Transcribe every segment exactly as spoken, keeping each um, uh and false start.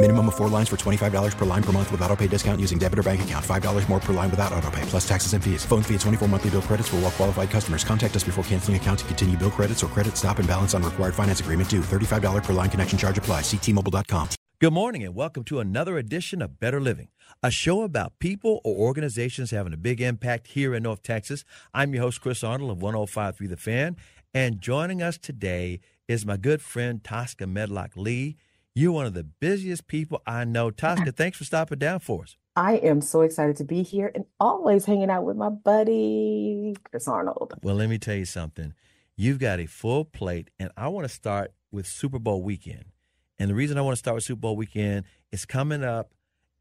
Minimum of four lines for twenty-five dollars per line per month with auto pay discount using debit or bank account. five dollars more per line without auto pay, plus taxes and fees. Phone fee at twenty-four monthly bill credits for all well qualified customers. Contact us before canceling account to continue bill credits or credit stop and balance on required finance agreement due. thirty-five dollars per line connection charge applies. See T Mobile dot com. Good morning and welcome to another edition of Better Living, a show about people or organizations having a big impact here in North Texas. I'm your host, Chris Arnold of one oh five point three The Fan, and joining us today is my good friend, Tosca Medlock-Lee. You're one of the busiest people I know. Tosca, thanks for stopping down for us. I am so excited to be here and always hanging out with my buddy, Chris Arnold. Well, let me tell you something. You've got a full plate, and I want to start with Super Bowl weekend. And the reason I want to start with Super Bowl weekend is coming up,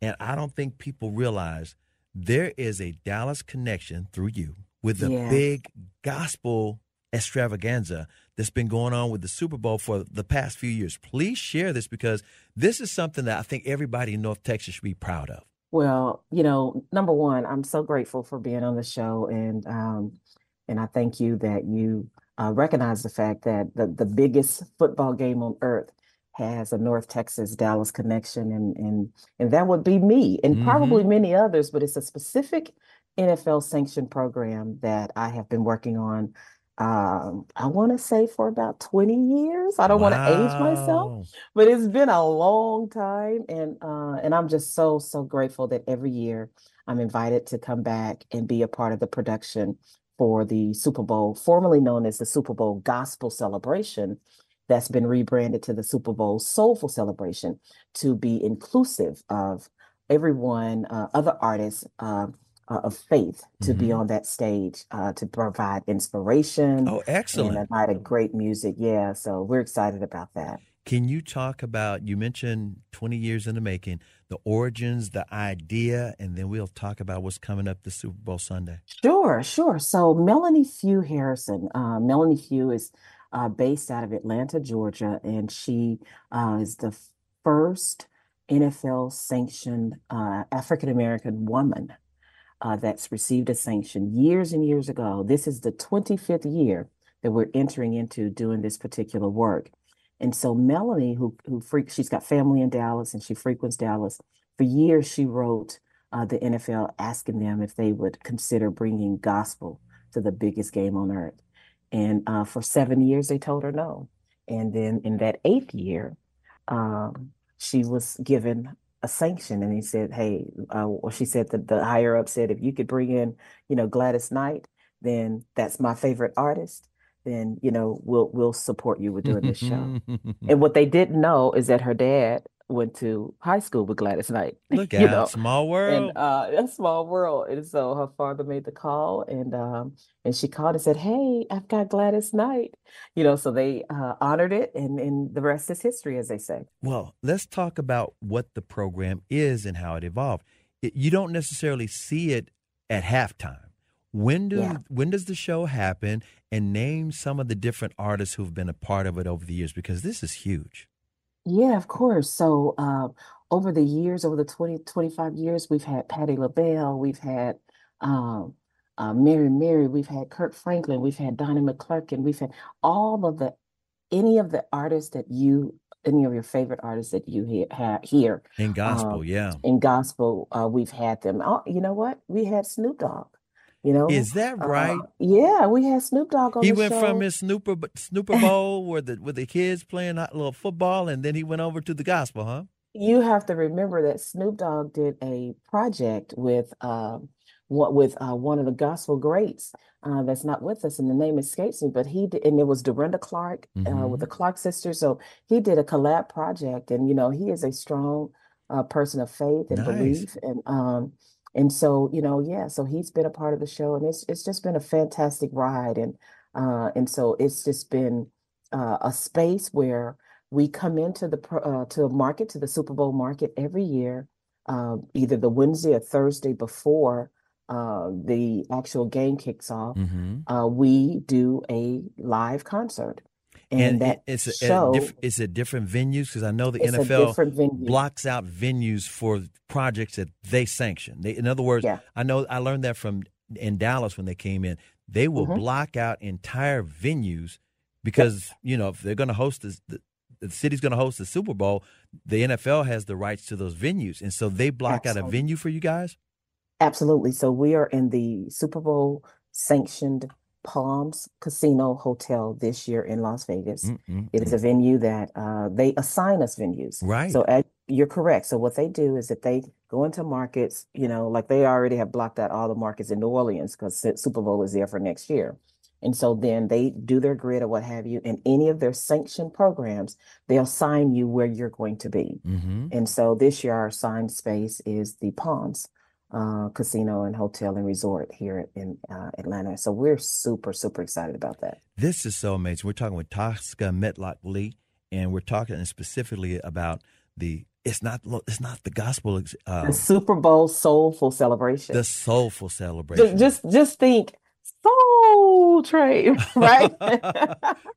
and I don't think people realize there is a Dallas connection through you with the yeah. big gospel extravaganza that's been going on with the Super Bowl for the past few years. Please share this, because this is something that I think everybody in North Texas should be proud of. Well, you know, number one, I'm so grateful for being on the show. And um, and I thank you that you uh, recognize the fact that the, the biggest football game on earth has a North Texas Dallas connection. And, and, and that would be me and mm-hmm. probably many others, but it's a specific N F L sanctioned program that I have been working on Um, I want to say for about twenty years. I don't wow. want to age myself, but it's been a long time. And uh, and I'm just so, so grateful that every year I'm invited to come back and be a part of the production for the Super Bowl, formerly known as the Super Bowl Gospel Celebration, that's been rebranded to the Super Bowl Soulful Celebration to be inclusive of everyone, uh, other artists, uh, Uh, of faith to mm-hmm. be on that stage, uh, to provide inspiration. Oh, excellent. And provide a great music. Yeah, so we're excited about that. Can you talk about, you mentioned twenty years in the making, the origins, the idea, and then we'll talk about what's coming up this Super Bowl Sunday. Sure, sure. So Melanie Few Harrison, uh, Melanie Few is uh, based out of Atlanta, Georgia, and she uh, is the first N F L-sanctioned uh, African-American woman Uh, that's received a sanction years and years ago. This is the twenty-fifth year that we're entering into doing this particular work. And so Melanie, who who freak, she's got family in Dallas and she frequents Dallas. For years, she wrote uh, the N F L asking them if they would consider bringing gospel to the biggest game on earth. And uh, for seven years, they told her no. And then in that eighth year, um, she was given a sanction, and he said, hey, uh, or she said that the higher up said, if you could bring in, you know, Gladys Knight, then that's my favorite artist, then, you know, we'll we'll support you with doing this show. And what they didn't know is that her dad went to high school with Gladys Knight. Look at know? Small world. And, uh, a small world. And so her father made the call, and um, and she called and said, hey, I've got Gladys Knight. You know, so they uh, honored it, and, and the rest is history, as they say. Well, let's talk about what the program is and how it evolved. It, you don't necessarily see it at halftime. When do yeah. when does the show happen? And name some of the different artists who've been a part of it over the years, because this is huge. Yeah, of course. So uh, over the years, over the twenty, twenty-five years, we've had Patti LaBelle, we've had um, uh, Mary Mary, we've had Kirk Franklin, we've had Donnie McClurkin, we've had all of the, any of the artists that you, any of your favorite artists that you hear. Ha- hear. In gospel, um, yeah. In gospel, uh, we've had them. Oh, you know what? We had Snoop Dogg. You know, is that right? Uh, yeah, we had Snoop Dogg on he the show. He went from his Snooper Snooper Bowl where the with the kids playing a little football, and then he went over to the gospel, huh? You have to remember that Snoop Dogg did a project with uh, what with uh, one of the gospel greats uh, that's not with us, and the name escapes me, but he did, and it was Dorinda Clark mm-hmm. uh, with the Clark sisters. So he did a collab project, and you know he is a strong uh, person of faith and nice. belief, and um, and so you know yeah, so he's been a part of the show, and it's it's just been a fantastic ride, and uh, and so it's just been uh, a space where we come into the uh, to a market, to the Super Bowl market every year, uh, either the Wednesday or Thursday before uh, the actual game kicks off. Mm-hmm. Uh, we do a live concert, and, and that it's a, show a diff- it's at different venues, because I know the N F L blocks out venues for projects that they sanction. They, in other words, yeah. I know I learned that from in Dallas when they came in. They will mm-hmm. block out entire venues because yeah. you know if they're going to host this. The, The city's going to host the Super Bowl. The N F L has the rights to those venues, and so they block Absolutely. out a venue for you guys? Absolutely. So we are in the Super Bowl-sanctioned Palms Casino Hotel this year in Las Vegas. Mm-mm-mm. It is a venue that uh, they assign us venues. Right. So as, you're correct. So what they do is that they go into markets, you know, like they already have blocked out all the markets in New Orleans because Super Bowl is there for next year. And so then they do their grid or what have you, and any of their sanctioned programs, they'll sign you where you're going to be. Mm-hmm. And so this year, our assigned space is the Palms uh, Casino and Hotel and Resort here in uh, Atlanta. So we're super, super excited about that. This is so amazing. We're talking with Tosca Medlock-Lee, and we're talking specifically about the It's not It's not the gospel. Uh, the Super Bowl soulful celebration. The soulful celebration. Just, just think. Soul train, right?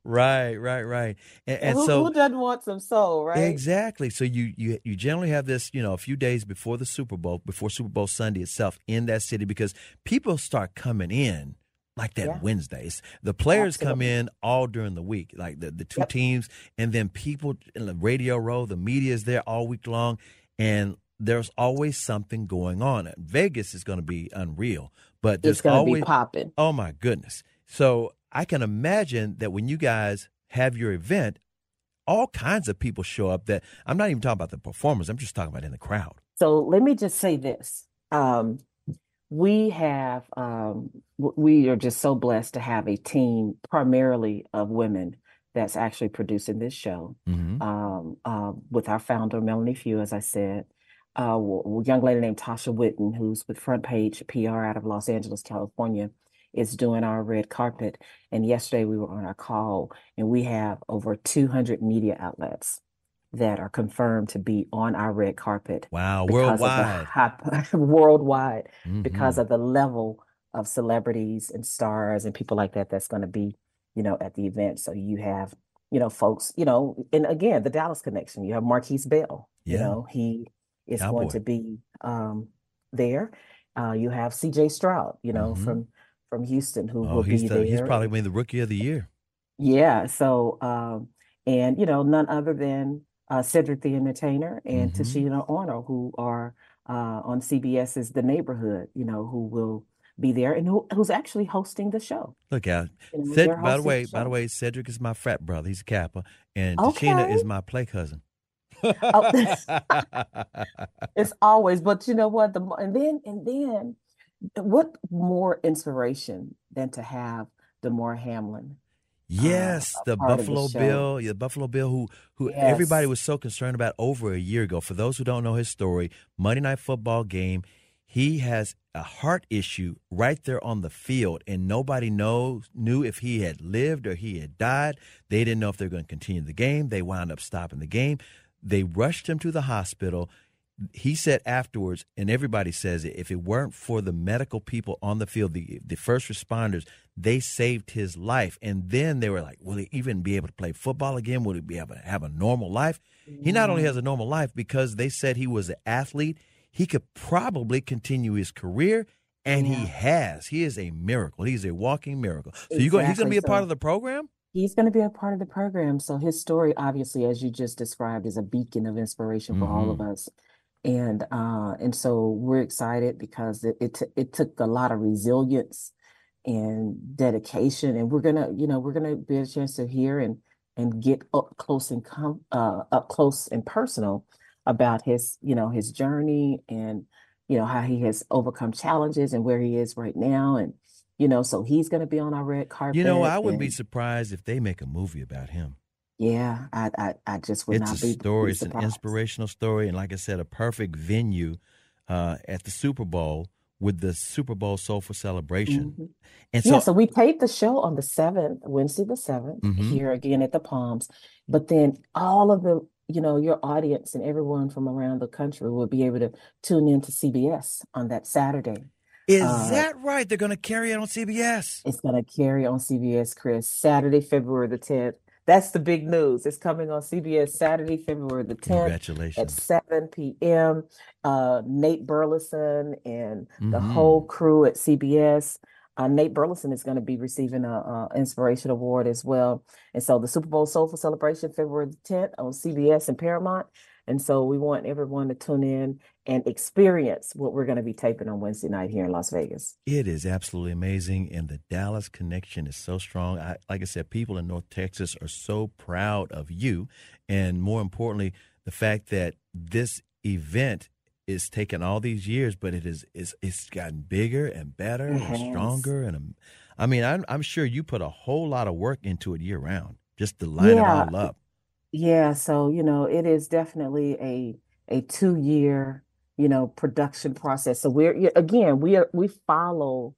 right, right, right. And, and who, so who doesn't want some soul, right? Exactly. So you, you you generally have this, you know, a few days before the Super Bowl, before Super Bowl Sunday itself, in that city, because people start coming in like that yeah. Wednesdays. The players Absolutely. come in all during the week, like the, the two yep. teams, and then people in the radio row, the media is there all week long, and there's always something going on. Vegas is going to be unreal. But there's it's going to be popping. Oh, my goodness. So I can imagine that when you guys have your event, all kinds of people show up that I'm not even talking about the performers. I'm just talking about in the crowd. So let me just say this. Um, we have um, we are just so blessed to have a team primarily of women that's actually producing this show mm-hmm. um, uh, with our founder, Melanie Few, as I said. Uh, a young lady named Tasha Whitten, who's with Front Page P R out of Los Angeles, California, is doing our red carpet. And yesterday we were on our call, and we have over two hundred media outlets that are confirmed to be on our red carpet. Wow, worldwide. High, worldwide, mm-hmm. because of the level of celebrities and stars and people like that that's going to be, you know, at the event. So you have, you know, folks, you know, and again, the Dallas connection. You have Marquise Bell. Yeah. You know, he... is oh, going boy. to be um, there. Uh, you have C J Stroud, you know, mm-hmm. from from Houston, who oh, will he's be the, there. He's probably been the rookie of the year. Yeah. So, um, and you know, none other than uh, Cedric the Entertainer and mm-hmm. Tashina Arnold, who are uh, on C B S's The Neighborhood, you know, who will be there and who, who's actually hosting the show. Look out! You know, Ced- by the way, the by the way, Cedric is my frat brother. He's a Kappa, and okay. Tashina is my play cousin. oh, it's always, but you know what? The and then and then, what more inspiration than to have Damar Hamlin? Yes, uh, the Buffalo the Bill, yeah, Buffalo Bill, who who yes. everybody was so concerned about over a year ago. For those who don't know his story, Monday Night Football game, he has a heart issue right there on the field, and nobody knows knew if he had lived or he had died. They didn't know if they were going to continue the game. They wound up stopping the game. They rushed him to the hospital. He said afterwards, and everybody says it, if it weren't for the medical people on the field, the, the first responders, they saved his life. And then they were like, will he even be able to play football again? Will he be able to have a normal life? Mm-hmm. He not only has a normal life because they said he was an athlete, he could probably continue his career, and yeah. he has. He is a miracle. He's a walking miracle. So exactly. you're going, he's going to be a so. part of the program? He's going to be a part of the program. So his story, obviously, as you just described, is a beacon of inspiration for mm-hmm. all of us. And uh, and so we're excited because it it, t- it took a lot of resilience and dedication. And we're going to, you know, we're going to be a chance to hear and and get up close and com- uh, up close and personal about his, you know, his journey and, you know, how he has overcome challenges and where he is right now. And, you know, so he's going to be on our red carpet. You know, I wouldn't be surprised if they make a movie about him. Yeah, I I, I just would not be surprised. It's a story. It's an inspirational story. And like I said, a perfect venue uh, at the Super Bowl with the Super Bowl Soulful Celebration. Mm-hmm. And so, yeah, so we taped the show on the seventh, Wednesday the seventh, mm-hmm. here again at the Palms. But then all of the, you know, your audience and everyone from around the country will be able to tune in to C B S on that Saturday. Is uh, that right? They're going to carry it on C B S. It's going to carry on C B S, Chris. Saturday, February the tenth. That's the big news. It's coming on C B S Saturday, February the tenth. Congratulations. At seven p.m. Uh, Nate Burleson and mm-hmm. the whole crew at C B S. Uh, Nate Burleson is going to be receiving an Inspiration Award as well. And so the Super Bowl Soulful Celebration, February the tenth on C B S and Paramount. And so we want everyone to tune in and experience what we're going to be taping on Wednesday night here in Las Vegas. It is absolutely amazing. And the Dallas connection is so strong. I, like I said, people in North Texas are so proud of you. And more importantly, the fact that this event is taken all these years, but it is it's, it's gotten bigger and better it and has. stronger. And I mean, I'm, I'm sure you put a whole lot of work into it year round, just to line yeah. it all up. Yeah, so, you know, it is definitely a a two-year, you know, production process. So we're, again, we are, we follow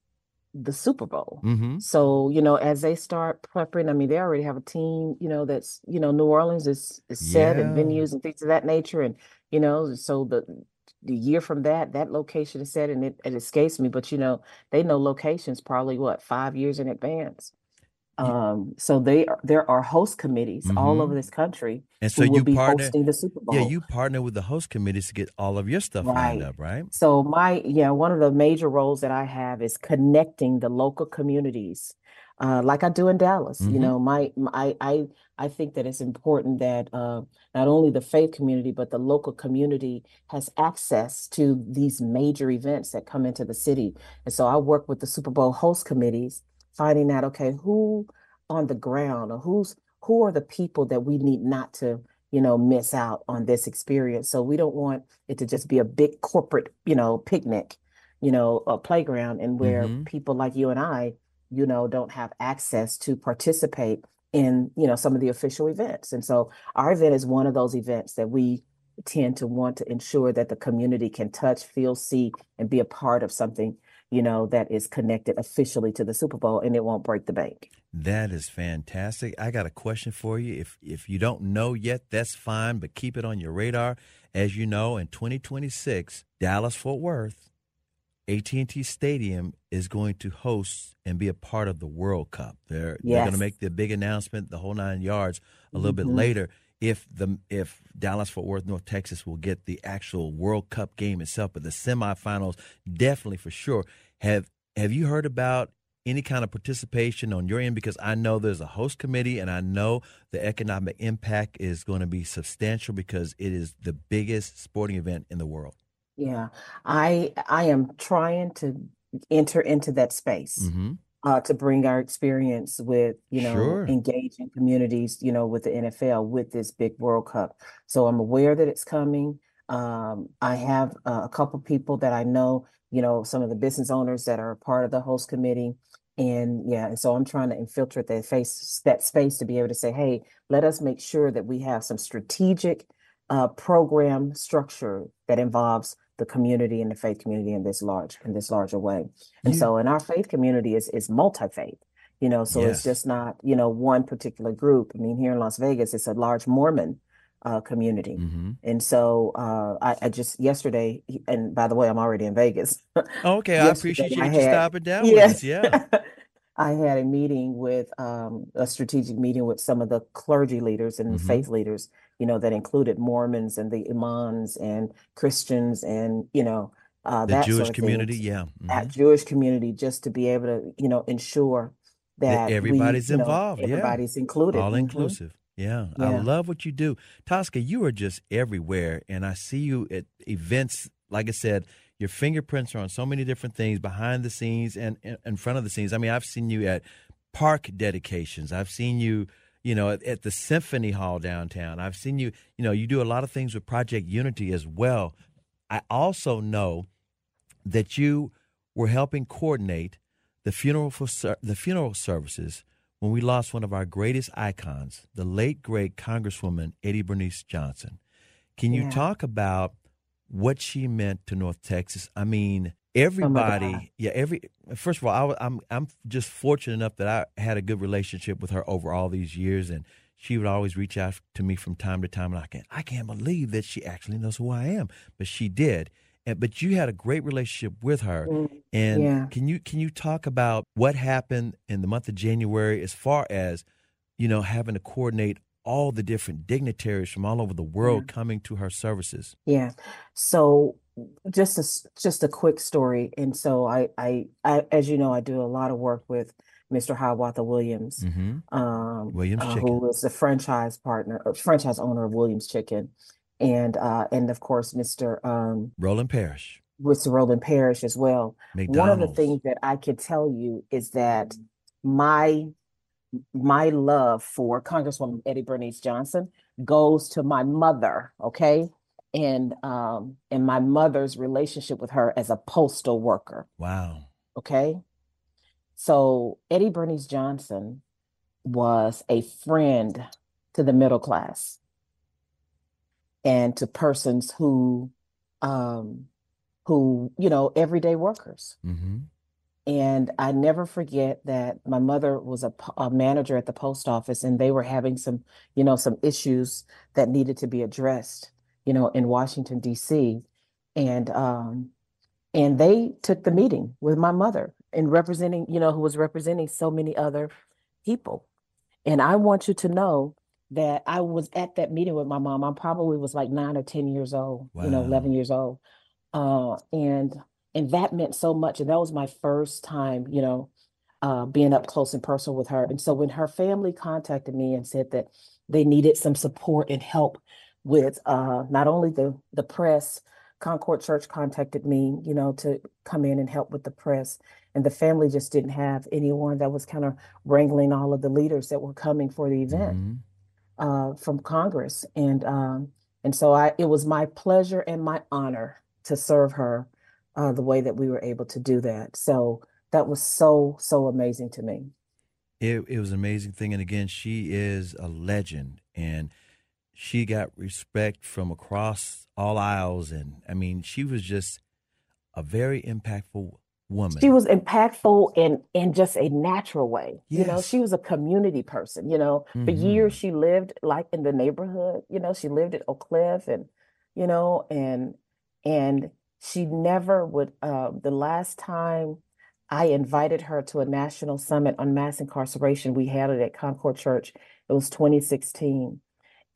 the Super Bowl. Mm-hmm. So, you know, as they start prepping, I mean, they already have a team, you know, that's, you know, New Orleans is, is set yeah. and venues and things of that nature. And, you know, so the the year from that, that location is set, and it, it escapes me. But, you know, they know locations probably, what, five years in advance. Um, so they are, there are host committees mm-hmm. all over this country, and so who will you be partner, hosting the Super Bowl. Yeah, you partner with the host committees to get all of your stuff right. lined up, right? So my yeah, one of the major roles that I have is connecting the local communities, uh, like I do in Dallas. Mm-hmm. You know, my, my I I think that it's important that uh, not only the faith community but the local community has access to these major events that come into the city, and so I work with the Super Bowl host committees, finding out, okay, who on the ground or who's who are the people that we need not to, you know, miss out on this experience. So we don't want it to just be a big corporate, you know, picnic, you know, a playground, and where mm-hmm. people like you and I, you know, don't have access to participate in, you know, some of the official events. And so our event is one of those events that we tend to want to ensure that the community can touch, feel, see, and be a part of something, you know, that is connected officially to the Super Bowl, and it won't break the bank. That is fantastic. I got a question for you. If if you don't know yet, that's fine, but keep it on your radar. As you know, in twenty twenty-six, Dallas-Fort Worth, A T and T Stadium is going to host and be a part of the World Cup. They're, yes. they're going to make their big announcement, the whole nine yards, a little mm-hmm. bit later. If the if Dallas-Fort Worth, North Texas will get the actual World Cup game itself, but the semifinals definitely for sure. Have Have you heard about any kind of participation on your end? Because I know there's a host committee, and I know the economic impact is going to be substantial because it is the biggest sporting event in the world. Yeah, I I am trying to enter into that space. Mm-hmm. Uh, to bring our experience with, you know, sure. engaging communities, you know, with the N F L, with this big World Cup. So I'm aware that it's coming. Um, I have uh, a couple people that I know, you know, some of the business owners that are part of the host committee. And yeah, and so I'm trying to infiltrate that, face, that space to be able to say, hey, let us make sure that we have some strategic uh, program structure that involves the community and the faith community in this large in this larger way. And you, so in our faith community is is multi-faith, you know, so yes. it's just not, you know, one particular group. I mean, here in Las Vegas, it's a large Mormon uh, community. Mm-hmm. And so uh, I, I just yesterday, and by the way, I'm already in Vegas. Okay, I appreciate you stopping down with us. Yeah. I had a meeting with um, a strategic meeting with some of the clergy leaders and mm-hmm. faith leaders, you know, that included Mormons and the imams and Christians and, you know, uh, the that Jewish sort of community. Things. Yeah. Mm-hmm. That Jewish community, just to be able to, you know, ensure that, that everybody's we, involved. Know, everybody's yeah. included. All inclusive. Mm-hmm. Yeah. yeah. I love what you do. Tosca, you are just everywhere. And I see you at events. Like I said, your fingerprints are on so many different things behind the scenes and in front of the scenes. I mean, I've seen you at park dedications. I've seen you, you know, at, at the Symphony Hall downtown. I've seen you, you know, you do a lot of things with Project Unity as well. I also know that you were helping coordinate the funeral for the funeral services when we lost one of our greatest icons, the late, great Congresswoman Eddie Bernice Johnson. Can you yeah. talk about what she meant to North Texas? I mean, everybody, oh yeah, every, first of all, I, I'm, I'm just fortunate enough that I had a good relationship with her over all these years, and she would always reach out to me from time to time, and I can't, I can't believe that she actually knows who I am, but she did. And, but you had a great relationship with her, and yeah. can you can you talk about what happened in the month of January as far as, you know, having to coordinate all the different dignitaries from all over the world yeah. coming to her services? Yeah. So just a, just a quick story. And so I, I, I, as you know, I do a lot of work with Mister Hiawatha Williams, mm-hmm. um, Williams uh, who is the franchise partner, or franchise owner of Williams Chicken. And, uh, and of course, Mister Um, Roland Parrish. Mister Roland Parrish as well. McDonald's. One of the things that I could tell you is that my My love for Congresswoman Eddie Bernice Johnson goes to my mother, okay? And um, and my mother's relationship with her as a postal worker. Wow. Okay? So Eddie Bernice Johnson was a friend to the middle class and to persons who, um, who you know, everyday workers. Mm-hmm. And I never forget that my mother was a, a manager at the post office, and they were having some, you know, some issues that needed to be addressed, you know, in Washington, D C. And um, and they took the meeting with my mother and representing, you know, who was representing so many other people. And I want you to know that I was at that meeting with my mom. I probably was like nine or ten years old, wow. you know, eleven years old. Uh, and And that meant so much. And that was my first time, you know, uh, being up close and personal with her. And so when her family contacted me and said that they needed some support and help with uh, not only the, the press, Concord Church contacted me, you know, to come in and help with the press. And the family just didn't have anyone that was kind of wrangling all of the leaders that were coming for the event mm-hmm. uh, from Congress. And um, and so I it was my pleasure and my honor to serve her. Uh, the way that we were able to do that. So that was so, so amazing to me. It, it was an amazing thing. And again, she is a legend, and she got respect from across all aisles. And I mean, she was just a very impactful woman. She was impactful in, in just a natural way. Yes. You know, she was a community person, you know, mm-hmm. for years she lived like in the neighborhood, you know, she lived at Oak Cliff and, you know, and, and, she never would, uh, the last time I invited her to a national summit on mass incarceration, we had it at Concord Church, it was twenty sixteen.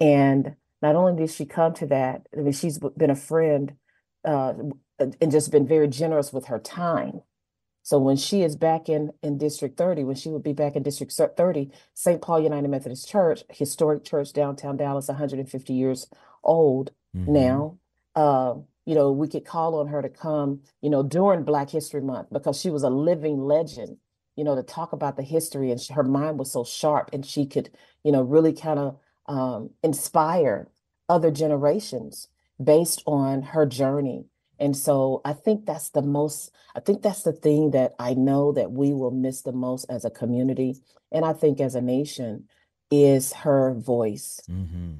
And not only did she come to that, I mean, she's been a friend uh, and just been very generous with her time. So when she is back in, in District thirty, when she would be back in District thirty, Saint Paul United Methodist Church, historic church downtown Dallas, one hundred fifty years old mm-hmm. now, uh, you know, we could call on her to come, you know, during Black History Month because she was a living legend, you know, to talk about the history, and she, her mind was so sharp, and she could, you know, really kind of um, inspire other generations based on her journey. And so I think that's the most, I think that's the thing that I know that we will miss the most as a community. And I think as a nation is her voice mm-hmm.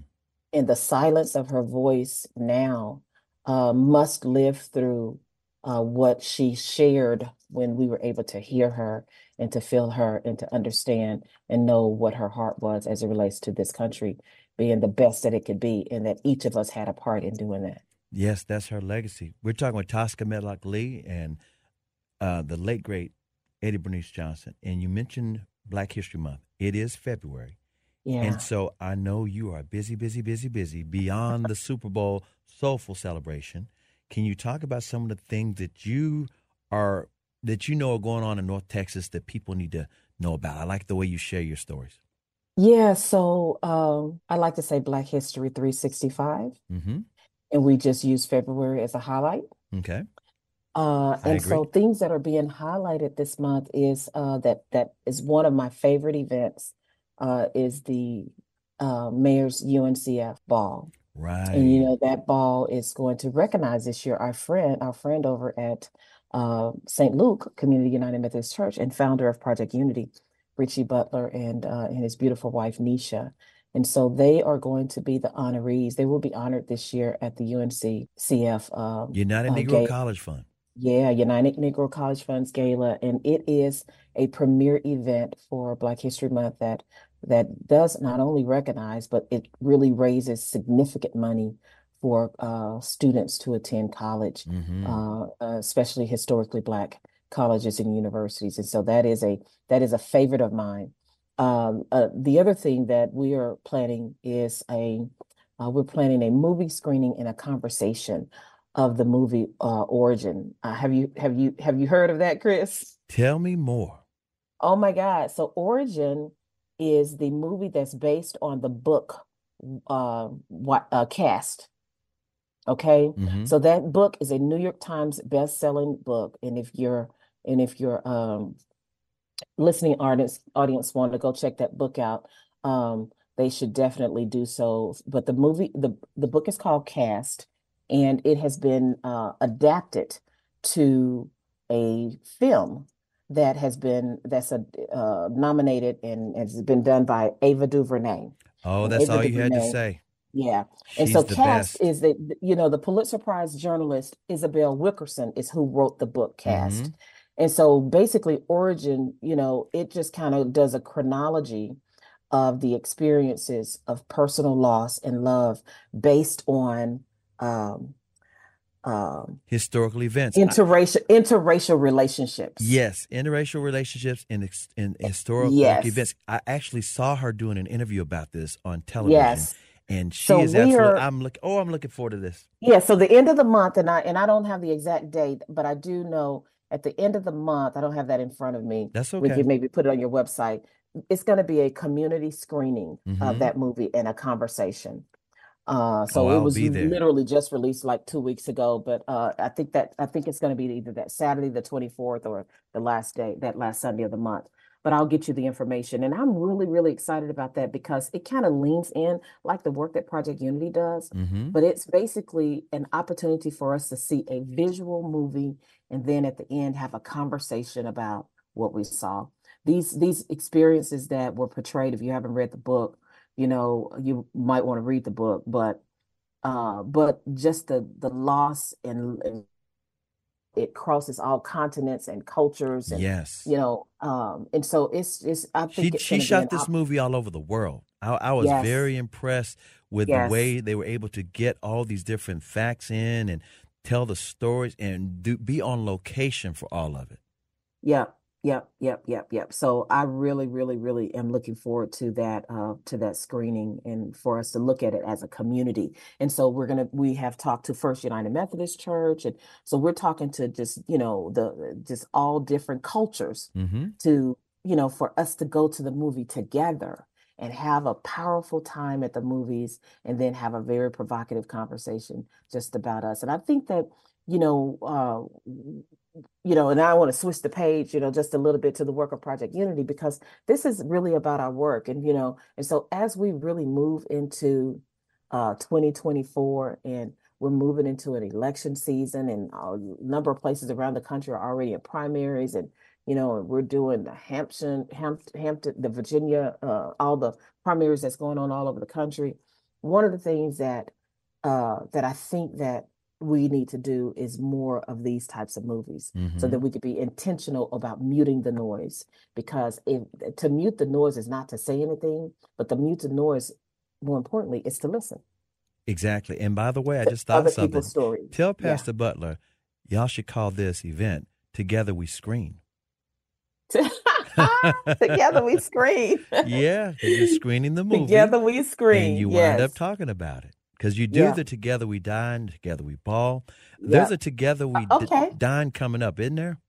and the silence of her voice now. Uh, must live through uh, what she shared when we were able to hear her and to feel her and to understand and know what her heart was as it relates to this country being the best that it could be, and that each of us had a part in doing that. Yes, that's her legacy. We're talking with Tosca Medlock-Lee and uh, the late, great Eddie Bernice Johnson. And you mentioned Black History Month. It is February. Yeah. And so I know you are busy, busy, busy, busy beyond the Super Bowl soulful celebration. Can you talk about some of the things that you are that you know are going on in North Texas that people need to know about? I like the way you share your stories. Yeah, so um, I like to say Black History three sixty-five, mm-hmm. and we just use February as a highlight. Okay. Uh, and so things that are being highlighted this month is uh, that that is one of my favorite events. Uh, is the uh, mayor's U N C F ball. Right. And, you know, that ball is going to recognize this year our friend, our friend over at uh, Saint Luke Community United Methodist Church and founder of Project Unity, Richie Butler and, uh, and his beautiful wife, Nisha. And so they are going to be the honorees. They will be honored this year at the U N C C F. Um, United uh, Negro Gala. College Fund. Yeah, United Negro College Fund's Gala. And it is a premier event for Black History Month that that does not only recognize, but it really raises significant money for uh, students to attend college, mm-hmm. uh, especially historically Black colleges and universities. And so that is a that is a favorite of mine. Um, uh, the other thing that we are planning is a uh, we're planning a movie screening and a conversation of the movie uh, Origin. Uh, have you have you have you heard of that, Chris? Tell me more. Oh my God! So Origin is the movie that's based on the book uh, uh, Caste. Okay, mm-hmm. So that book is a New York Times best-selling book, and if you're and if you're um. listening audience audience want to go check that book out, um they should definitely do so. But the movie the the book is called Caste, and it has been uh adapted to a film that has been that's a uh nominated and has been done by Ava DuVernay. Oh, that's Ava all DuVernay. You had to say. Yeah. She's and so Caste best. Is the you know the Pulitzer Prize journalist Isabel Wilkerson is who wrote the book Caste. Mm-hmm. And so basically Origin, you know, it just kind of does a chronology of the experiences of personal loss and love based on um, um, historical events, interracial I, interracial relationships. Yes. Interracial relationships and, and historical yes. events. I actually saw her doing an interview about this on television. Yes. And she so is absolutely. I'm look. Oh, I'm looking forward to this. Yeah. So the end of the month, and I and I don't have the exact date, but I do know at the end of the month, I don't have that in front of me. That's okay. We can maybe put it on your website. It's going to be a community screening mm-hmm. of that movie and a conversation. Uh, so oh, it was literally just released like two weeks ago. But uh, I think that I think it's going to be either that Saturday, the twenty-fourth, or the last day, that last Sunday of the month. But I'll get you the information. And I'm really, really excited about that because it kind of leans in like the work that Project Unity does. Mm-hmm. But it's basically an opportunity for us to see a visual movie and then at the end have a conversation about what we saw. These these experiences that were portrayed, if you haven't read the book, you know, you might want to read the book. But uh, but just the, the loss and, and it crosses all continents and cultures, and yes, you know, um, and so it's it's. I think she it's she shot this op- movie all over the world. I, I was yes. very impressed with yes. the way they were able to get all these different facts in and tell the stories and do, be on location for all of it. Yep, yep, yep, yep, yep. So I really, really, really am looking forward to that uh, to that screening and for us to look at it as a community. And so we're gonna we have talked to First United Methodist Church, and so we're talking to just you know the just all different cultures mm-hmm. to you know for us to go to the movie together and have a powerful time at the movies, and then have a very provocative conversation just about us. And I think that you know. Uh, You know, and I want to switch the page, you know, just a little bit to the work of Project Unity, because this is really about our work. And, you know, and so as we really move into uh, twenty twenty-four and we're moving into an election season, and a number of places around the country are already in primaries, and, you know, and we're doing the Hampton, Hampton, Hampton the Virginia, uh, all the primaries that's going on all over the country. One of the things that uh, that I think that we need to do is more of these types of movies mm-hmm. so that we could be intentional about muting the noise, because if to mute the noise is not to say anything, but to mute the noise, more importantly, is to listen. Exactly. And by the way, I just thought other something. People's story. Tell Pastor yeah. Butler, y'all should call this event Together We Screen. Together We Screen. Yeah. You're screening the movie. Together We Screen. And you yes. wind up talking about it. Because you do yeah. the Together We Dine, Together We Ball. Yeah. There's a Together We uh, okay. d- Dine coming up, isn't there?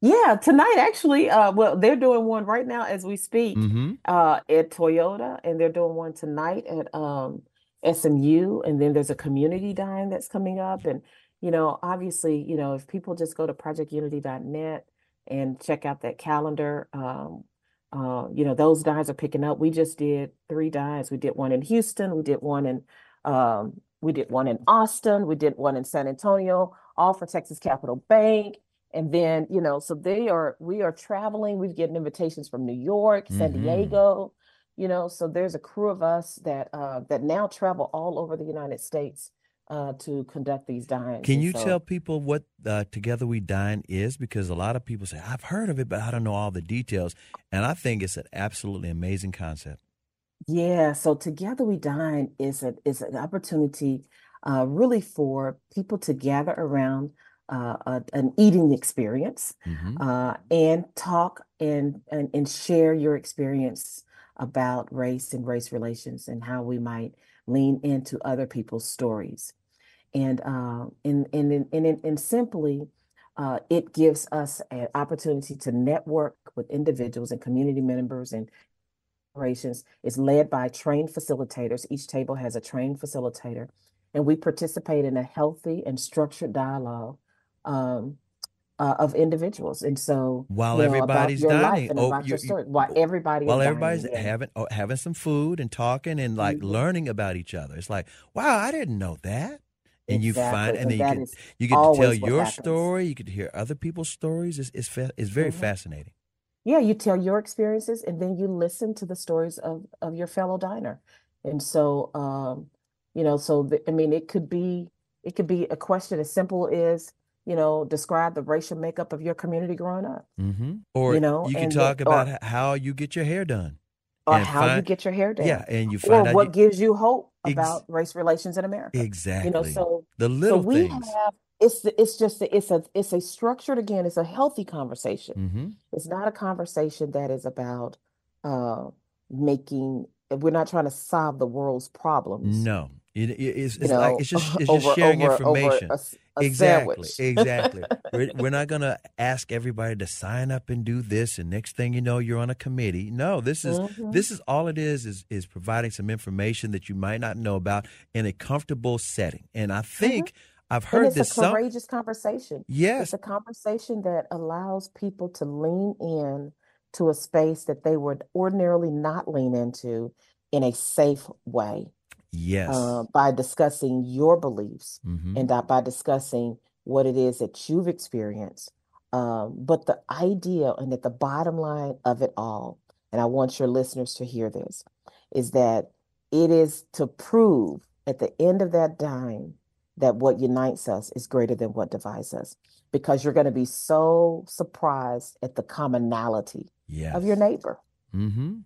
Yeah, tonight, actually. Uh, well, they're doing one right now as we speak mm-hmm. uh, at Toyota, and they're doing one tonight at um, S M U. And then there's a community dine that's coming up. And, you know, obviously, you know, if people just go to project unity dot net and check out that calendar, um, uh, you know, those dines are picking up. We just did three dines. We did one in Houston. We did one in Um, we did one in Austin. We did one in San Antonio, all for Texas Capital Bank. And then, you know, so they are, we are traveling. We've gotten invitations from New York, San mm-hmm. Diego, you know, so there's a crew of us that uh, that now travel all over the United States uh, to conduct these dines. Can and you so, tell people what uh, Together We Dine is? Because a lot of people say, I've heard of it, but I don't know all the details. And I think it's an absolutely amazing concept. Yeah. So Together We Dine is, a, is an opportunity uh, really for people to gather around Uh, a, an eating experience, mm-hmm. uh, and talk and, and and share your experience about race and race relations and how we might lean into other people's stories. And uh, and, and, and, and, and simply, uh, it gives us an opportunity to network with individuals and community members and corporations. It's led by trained facilitators. Each table has a trained facilitator, and we participate in a healthy and structured dialogue um uh, of individuals. And so while you know, everybody's dining oh, about you, your story, while everybody while everybody's dining, having yeah. oh, having some food and talking and like mm-hmm. learning about each other, it's like, wow, I didn't know that. And exactly. you find and, and then you get, you get to tell your happens. story, you get to hear other people's stories. It's it's, fa- it's very mm-hmm. fascinating. Yeah, you tell your experiences and then you listen to the stories of of your fellow diner. And so um you know so the, I mean it could be it could be a question as simple as, you know, describe the racial makeup of your community growing up. Mm-hmm. Or you, know, you can talk the, about or, how you get your hair done. Or how find, you get your hair done. Yeah, and you find or out what you, gives you hope ex- about race relations in America. Exactly. You know, so the little so we things. Have, it's the, it's just the, it's a it's a structured again. It's a healthy conversation. Mm-hmm. It's not a conversation that is about uh, making. We're not trying to solve the world's problems. No. It, it, it's, it's, know, like, it's just, it's over, just sharing over, information. Over a, a exactly, exactly. We're, we're not going to ask everybody to sign up and do this, and next thing you know, you're on a committee. No, this is mm-hmm. this is all it is, is is providing some information that you might not know about in a comfortable setting. And I think mm-hmm. I've heard and this. It's a courageous some... conversation. Yes, it's a conversation that allows people to lean in to a space that they would ordinarily not lean into in a safe way. Yes. Uh, by discussing your beliefs mm-hmm. and uh, by discussing what it is that you've experienced. Um, but the idea and at the bottom line of it all, and I want your listeners to hear this, is that it is to prove at the end of that dime that what unites us is greater than what divides us, because you're going to be so surprised at the commonality yes. of your neighbor. Mm-hmm.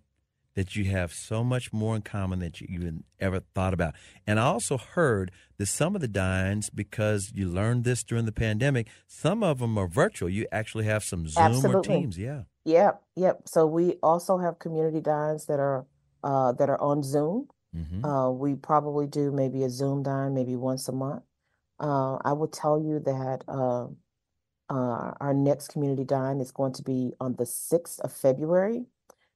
That you have so much more in common than you even ever thought about. And I also heard that some of the dines, because you learned this during the pandemic, some of them are virtual. You actually have some Zoom Absolutely. or Teams. Yeah. Yep. Yep. So we also have community dines that are uh, that are on Zoom. Mm-hmm. Uh, we probably do maybe a Zoom dine, maybe once a month. Uh, I will tell you that uh, uh, our next community dine is going to be on the sixth of February.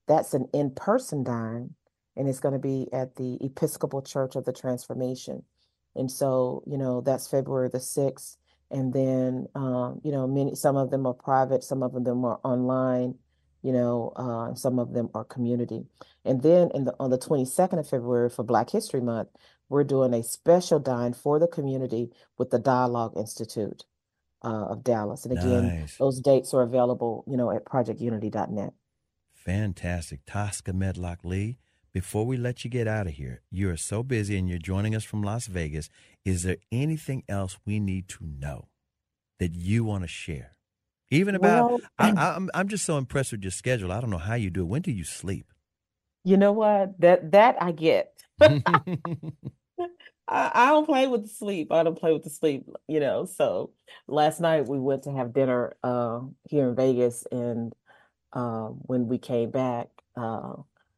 That's an in-person dine, and it's going to be at the Episcopal Church of the Transformation. And so, you know, that's February the sixth. And then, um, you know, many, some of them are private, some of them are online, you know, uh, some of them are community. And then in the, on the twenty-second of February for Black History Month, we're doing a special dine for the community with the Dialogue Institute uh, of Dallas. And again, nice. Those dates are available, you know, at project unity dot net. Fantastic. Tosca Medlock-Lee, before we let you get out of here, you are so busy and you're joining us from Las Vegas. Is there anything else we need to know that you want to share? Even about, well, I, I'm, I'm just so impressed with your schedule. I don't know how you do it. When do you sleep? You know what? That that I get. I, I don't play with the sleep. I don't play with the sleep, you know. So last night we went to have dinner uh, here in Vegas, and Uh, when we came back, uh,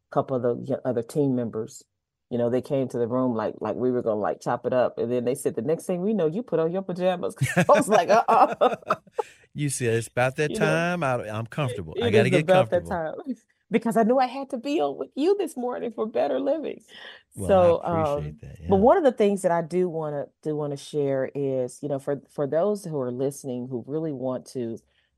a couple of the other team members, you know, they came to the room like like we were going to like chop it up. And then they said, the next thing we know, you put on your pajamas. I was like, uh-uh. You said, it's about that you time. Know, I, I'm comfortable. I got to get about comfortable. That time. Because I knew I had to be on with you this morning for Better Living. Well, so, I appreciate um, that. Yeah. But one of the things that I do want to do want to share is, you know, for, for those who are listening who really want to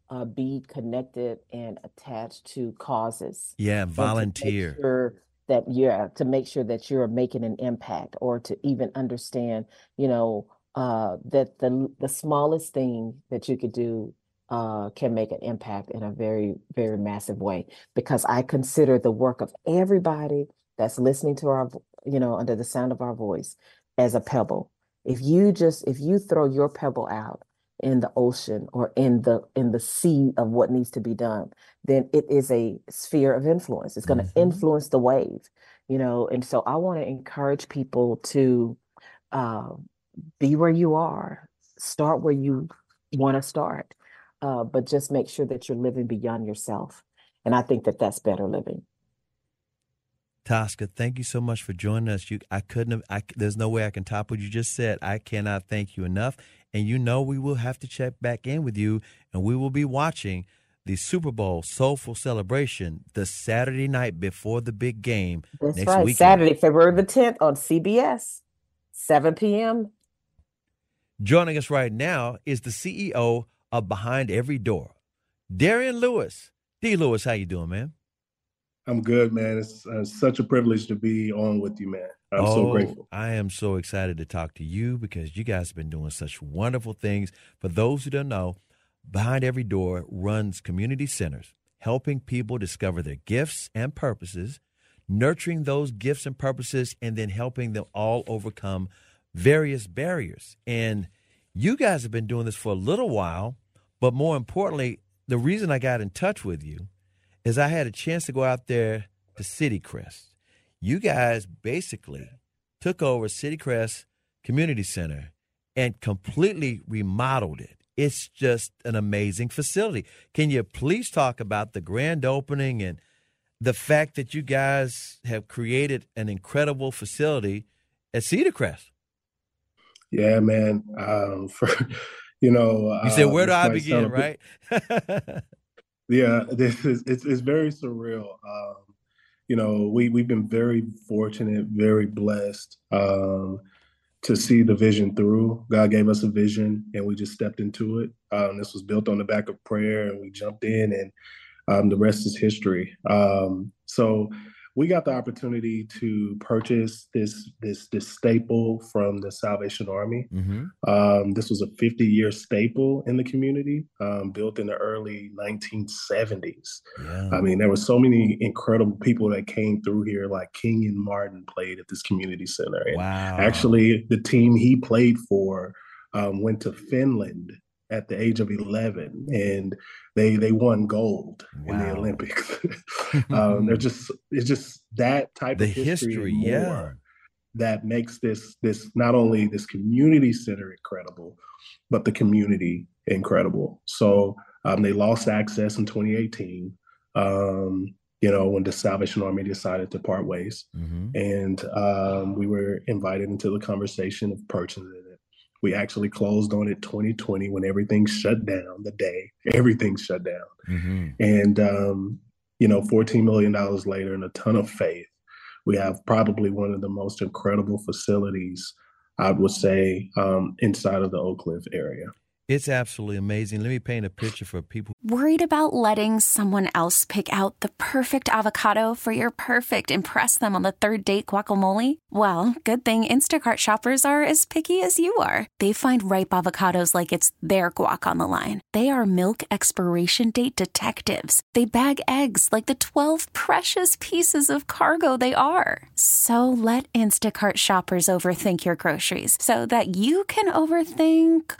Uh, be connected and attached to causes. Yeah, volunteer. To sure that yeah, to make sure that you're making an impact, or to even understand, you know, uh, that the the smallest thing that you could do uh, can make an impact in a very, very massive way, because I consider the work of everybody that's listening to our, you know, under the sound of our voice as a pebble. If you just, if you throw your pebble out in the ocean or in the in the sea of what needs to be done, then it is a sphere of influence. It's going to mm-hmm. influence the wave, you know. And so I want to encourage people to uh, be where you are, start where you want to start, uh, but just make sure that you're living beyond yourself. And I think that that's better living. Tosca, thank you so much for joining us. You, I couldn't have, I, there's no way I can top what you just said. I cannot thank you enough. And you know we will have to check back in with you, and we will be watching the Super Bowl Soulful Celebration the Saturday night before the big game. That's next right. weekend. Saturday, February the tenth on C B S, seven p.m. Joining us right now is the C E O of Behind Every Door, Derrion Lewis. D. Lewis, how you doing, man? I'm good, man. It's uh, such a privilege to be on with you, man. I'm oh, so grateful. I am so excited to talk to you because you guys have been doing such wonderful things. For those who don't know, Behind Every Door runs community centers, helping people discover their gifts and purposes, nurturing those gifts and purposes, and then helping them all overcome various barriers. And you guys have been doing this for a little while, but more importantly, the reason I got in touch with you is I had a chance to go out there to Cedar Crest. You guys basically took over Cedar Crest Community Center and completely remodeled it. It's just an amazing facility. Can you please talk about the grand opening and the fact that you guys have created an incredible facility at Cedar Crest? Yeah, man. Um, for, you know, you said, where do I begin, right? Yeah, this is it's it's very surreal. Um, you know, we we've been very fortunate, very blessed um, to see the vision through. God gave us a vision, and we just stepped into it. Um, this was built on the back of prayer, and we jumped in, and um, the rest is history. Um, so, we got the opportunity to purchase this this this staple from the Salvation Army. Mm-hmm. Um, this was a fifty-year staple in the community, um, built in the early nineteen seventies. Yeah. I mean, there were so many incredible people that came through here, like King and Martin played at this community center. And wow. Actually, the team he played for um, went to Finland at the age of eleven, and they they won gold wow. in the Olympics. um, they're just it's just that type the of history, history more yeah. that makes this this not only this community center incredible, but the community incredible. So um, they lost access in twenty eighteen. Um, you know, when the Salvation Army decided to part ways, mm-hmm. and um, we were invited into the conversation of purchasing it. We actually closed on it twenty twenty when everything shut down, the day everything shut down. Mm-hmm. And, um, you know, fourteen million dollars later and a ton of faith, we have probably one of the most incredible facilities, I would say, um, inside of the Oak Cliff area. It's absolutely amazing. Let me paint a picture for people. Worried about letting someone else pick out the perfect avocado for your perfect impress them on the third date guacamole? Well, good thing Instacart shoppers are as picky as you are. They find ripe avocados like it's their guac on the line. They are milk expiration date detectives. They bag eggs like the twelve precious pieces of cargo they are. So let Instacart shoppers overthink your groceries so that you can overthink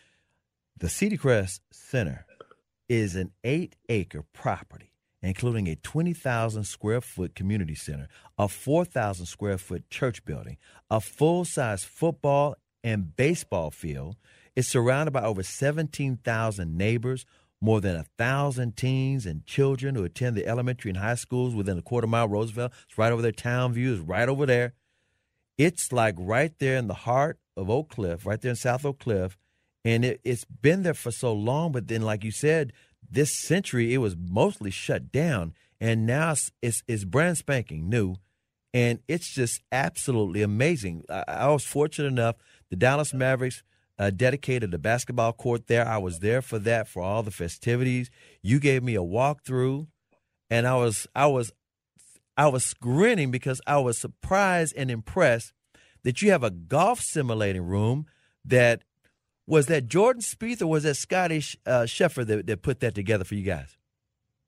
The Cedar Crest Center is an eight-acre property, including a twenty thousand square foot community center, a four thousand square foot church building, a full-size football and baseball field. It's surrounded by over seventeen thousand neighbors, more than one thousand teens and children who attend the elementary and high schools within a quarter-mile of Roosevelt. It's right over there. Town View is right over there. It's like right there in the heart of Oak Cliff, right there in South Oak Cliff. And it, it's been there for so long, but then, like you said, this century, it was mostly shut down, and now it's, it's, it's brand spanking new, and it's just absolutely amazing. I, I was fortunate enough, the Dallas Mavericks uh, dedicated a basketball court there. I was there for that, for all the festivities. You gave me a walkthrough, and I was I was, I was grinning because I was surprised and impressed that you have a golf simulating room that— Was that Jordan Spieth or was that Scottish uh, Scheffler that, that put that together for you guys?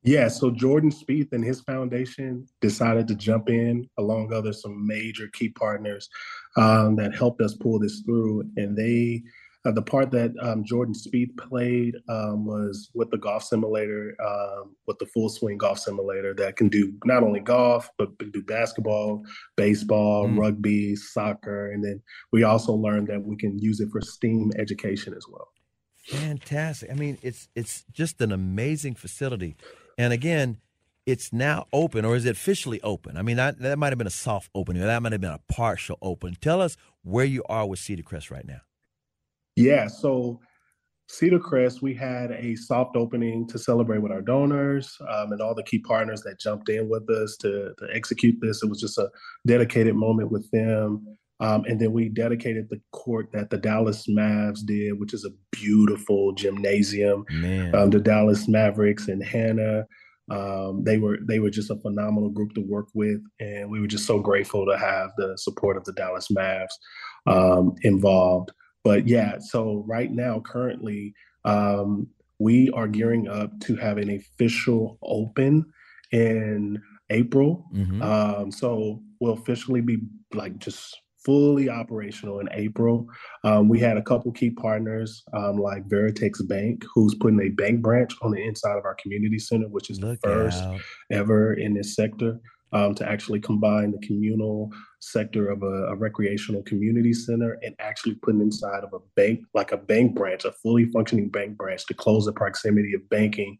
Yeah, so Jordan Spieth and his foundation decided to jump in, along other some major key partners um, that helped us pull this through. And they, uh, the part that um, Jordan Spieth played um, was with the golf simulator, um, with the full swing golf simulator that can do not only golf, but can do basketball, baseball, mm. rugby, soccer. And then we also learned that we can use it for STEAM education as well. Fantastic. I mean, it's it's just an amazing facility. And again, it's now open, or is it officially open? I mean, I, that might have been a soft opening, or that might have been a partial open. Tell us where you are with Cedar Crest right now. Yeah, so Cedar Crest, we had a soft opening to celebrate with our donors um, and all the key partners that jumped in with us to, to execute this. It was just a dedicated moment with them. Um, and then we dedicated the court that the Dallas Mavs did, which is a beautiful gymnasium. Um, the Dallas Mavericks and Hannah, um, they were they were just a phenomenal group to work with. And we were just so grateful to have the support of the Dallas Mavs um, involved. But yeah, so right now, currently, um, we are gearing up to have an official open in April. Mm-hmm. Um, so we'll officially be like just fully operational in April. Um, we had a couple key partners um, like Veritex Bank, who's putting a bank branch on the inside of our community center, which is Look the first out. ever in this sector. Um, to actually combine the communal sector of a, a recreational community center and actually putting inside of a bank, like a bank branch, a fully functioning bank branch to close the proximity of banking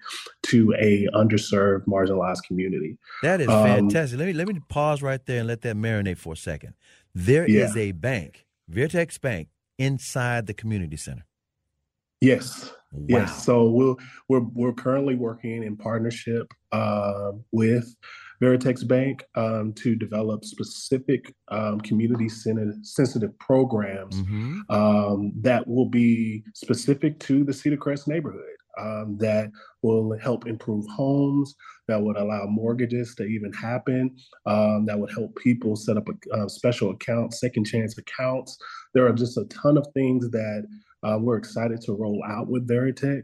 to a underserved, marginalized community. That is um, fantastic. Let me let me pause right there and let that marinate for a second. There yeah. is a bank, Veritex Bank, inside the community center. Yes. Wow. Yes. So we'll, we're we're currently working in partnership uh, with Veritex Bank um, to develop specific um, community-sensitive programs mm-hmm. um, that will be specific to the Cedar Crest neighborhood, um, that will help improve homes, that would allow mortgages to even happen, um, that would help people set up a, a special accounts, second chance accounts. There are just a ton of things that uh, we're excited to roll out with Veritex.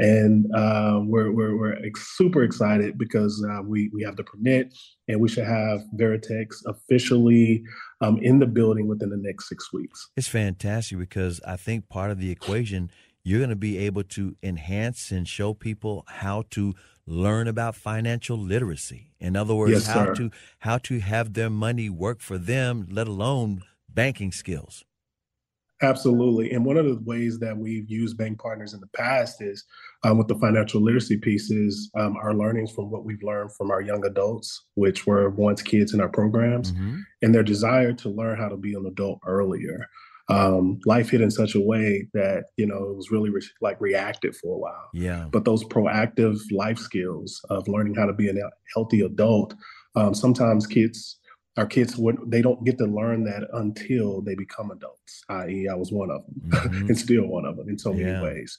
And uh, we're, we're we're super excited because uh, we we have the permit, and we should have Veritex officially um, in the building within the next six weeks. It's fantastic because I think part of the equation, you're going to be able to enhance and show people how to learn about financial literacy. In other words, yes, how sir. to how to have their money work for them, let alone banking skills. Absolutely. And one of the ways that we've used bank partners in the past is um, with the financial literacy pieces, um, our learnings from what we've learned from our young adults, which were once kids in our programs, mm-hmm. and their desire to learn how to be an adult earlier. um, life hit in such a way that, you know, it was really re- like reactive for a while. Yeah. But those proactive life skills of learning how to be a healthy adult, um, sometimes kids, our kids, they don't get to learn that until they become adults, that is I was one of them mm-hmm. and still one of them in so many yeah. ways.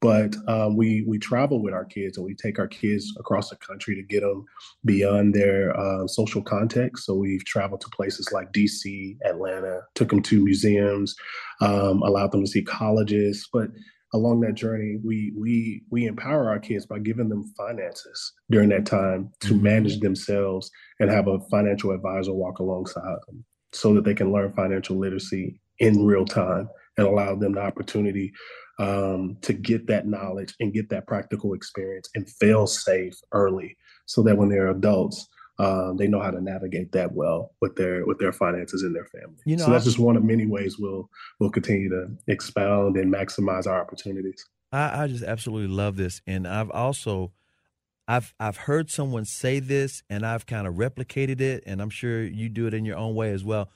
But um, we we travel with our kids, and we take our kids across the country to get them beyond their uh, social context. So we've traveled to places like D C, Atlanta, took them to museums, um, allowed them to see colleges. But along that journey, we we we empower our kids by giving them finances during that time to manage themselves and have a financial advisor walk alongside them so that they can learn financial literacy in real time and allow them the opportunity Um, to get that knowledge and get that practical experience and fail safe early so that when they're adults, um, they know how to navigate that well with their with their finances and their family. You know, so that's I, just one of many ways we'll we'll continue to expound and maximize our opportunities. I, I just absolutely love this. And I've also I've I've heard someone say this, and I've kind of replicated it. And I'm sure you do it in your own way as well.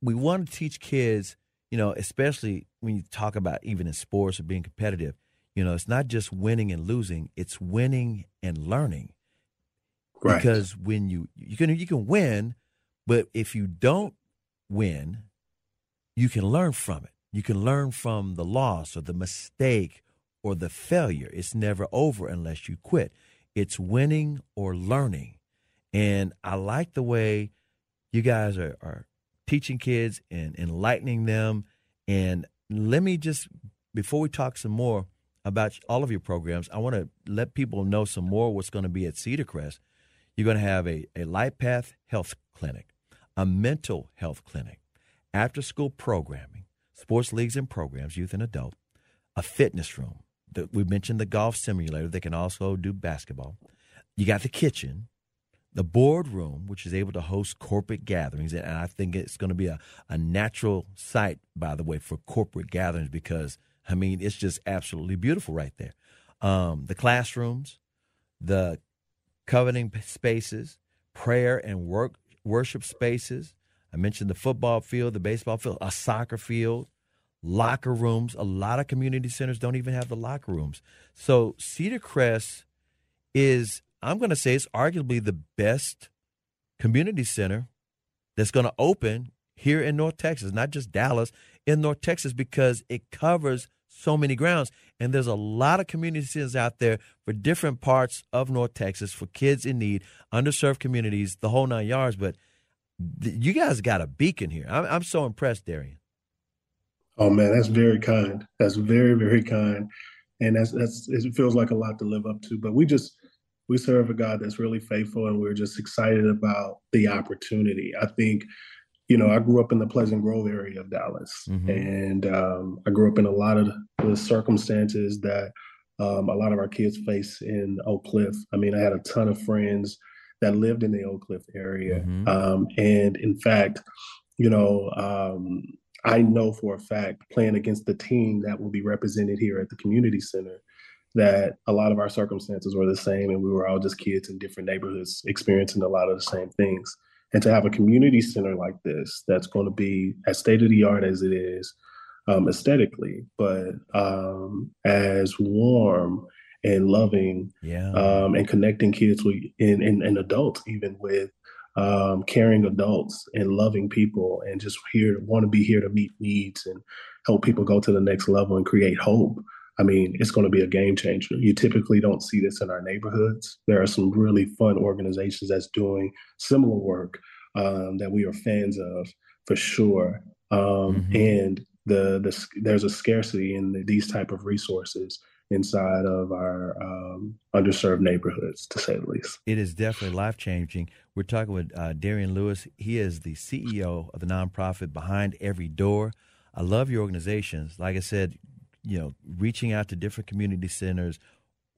We want to teach kids, you know, especially when you talk about even in sports or being competitive, you know, it's not just winning and losing, it's winning and learning. Right. Because when you, you can, you can win, but if you don't win, you can learn from it. You can learn from the loss or the mistake or the failure. It's never over unless you quit. It's winning or learning. And I like the way you guys are, are teaching kids and enlightening them. And let me just, before we talk some more about all of your programs, I want to let people know some more what's going to be at Cedar Crest. You're going to have a, a light path health clinic, a mental health clinic, after-school programming, sports leagues and programs, youth and adult, a fitness room. The, we mentioned the golf simulator. They can also do basketball. You got the kitchen, the boardroom, which is able to host corporate gatherings, and I think it's going to be a, a natural site, by the way, for corporate gatherings because, I mean, it's just absolutely beautiful right there. Um, the classrooms, the covenant spaces, prayer and work worship spaces. I mentioned the football field, the baseball field, a soccer field, locker rooms. A lot of community centers don't even have the locker rooms. So Cedar Crest is... I'm going to say it's arguably the best community center that's going to open here in North Texas, not just Dallas, in North Texas, because it covers so many grounds. And there's a lot of community centers out there for different parts of North Texas, for kids in need, underserved communities, the whole nine yards. But th- you guys got a beacon here. I'm, I'm so impressed, Derrion. Oh, man, that's very kind. That's very, very kind. And that's, that's it feels like a lot to live up to. But we just... We serve a God that's really faithful, and we're just excited about the opportunity. I think, you know, I grew up in the Pleasant Grove area of Dallas, mm-hmm. and um, I grew up in a lot of the circumstances that um, a lot of our kids face in Oak Cliff. I mean, I had a ton of friends that lived in the Oak Cliff area. Mm-hmm. Um, and in fact, you know, um, I know for a fact playing against the team that will be represented here at the community center, that a lot of our circumstances were the same, and we were all just kids in different neighborhoods experiencing a lot of the same things. And to have a community center like this that's going to be as state-of-the-art as it is um, aesthetically, but um, as warm and loving yeah. um, and connecting kids with, and, and, and adults even with um, caring adults and loving people and just here want to be here to meet needs and help people go to the next level and create hope. I mean, it's going to be a game changer. You typically don't see this in our neighborhoods. There are some really fun organizations that's doing similar work um, that we are fans of for sure. Um, mm-hmm. And the, the there's a scarcity in the, these type of resources inside of our um, underserved neighborhoods, to say the least. It is definitely life-changing. We're talking with uh, Derrion Lewis. He is the C E O of the nonprofit Behind Every Door. I love your organizations. Like I said, you know, reaching out to different community centers,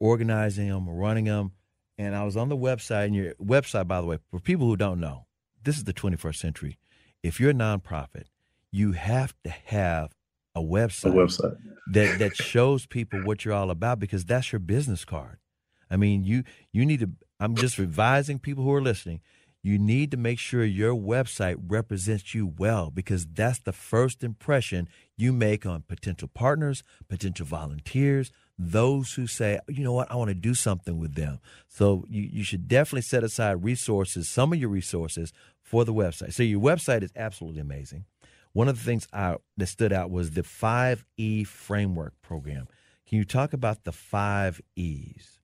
organizing them, running them. And I was on the website, and your website, by the way, for people who don't know, this is the twenty-first century. If you're a nonprofit, you have to have a website, a website. that that shows people what you're all about, because that's your business card. I mean, you you need to, I'm just advising people who are listening, you need to make sure your website represents you well, because that's the first impression you make on potential partners, potential volunteers, those who say, you know what, I want to do something with them. So you, you should definitely set aside resources, some of your resources, for the website. So your website is absolutely amazing. One of the things I, that stood out was the five E framework program. Can you talk about the five E's?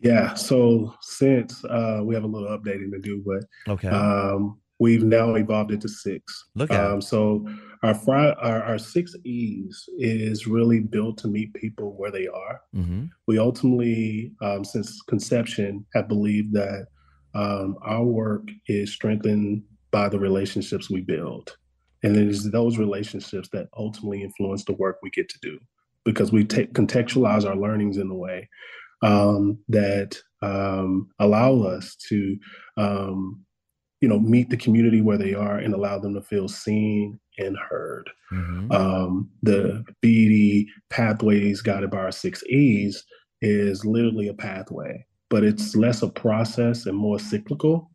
Yeah, so since uh, we have a little updating to do, but okay. um, we've now evolved it to six. Look at um, so our, fri- our our six E's is really built to meet people where they are. Mm-hmm. We ultimately, um, since conception, have believed that um, our work is strengthened by the relationships we build, and it is those relationships that ultimately influence the work we get to do, because we t- contextualize our learnings in a way Um, that um, allow us to, um, you know, meet the community where they are and allow them to feel seen and heard. Mm-hmm. Um, the B E D pathways guided by our six E's is literally a pathway, but it's less a process and more cyclical.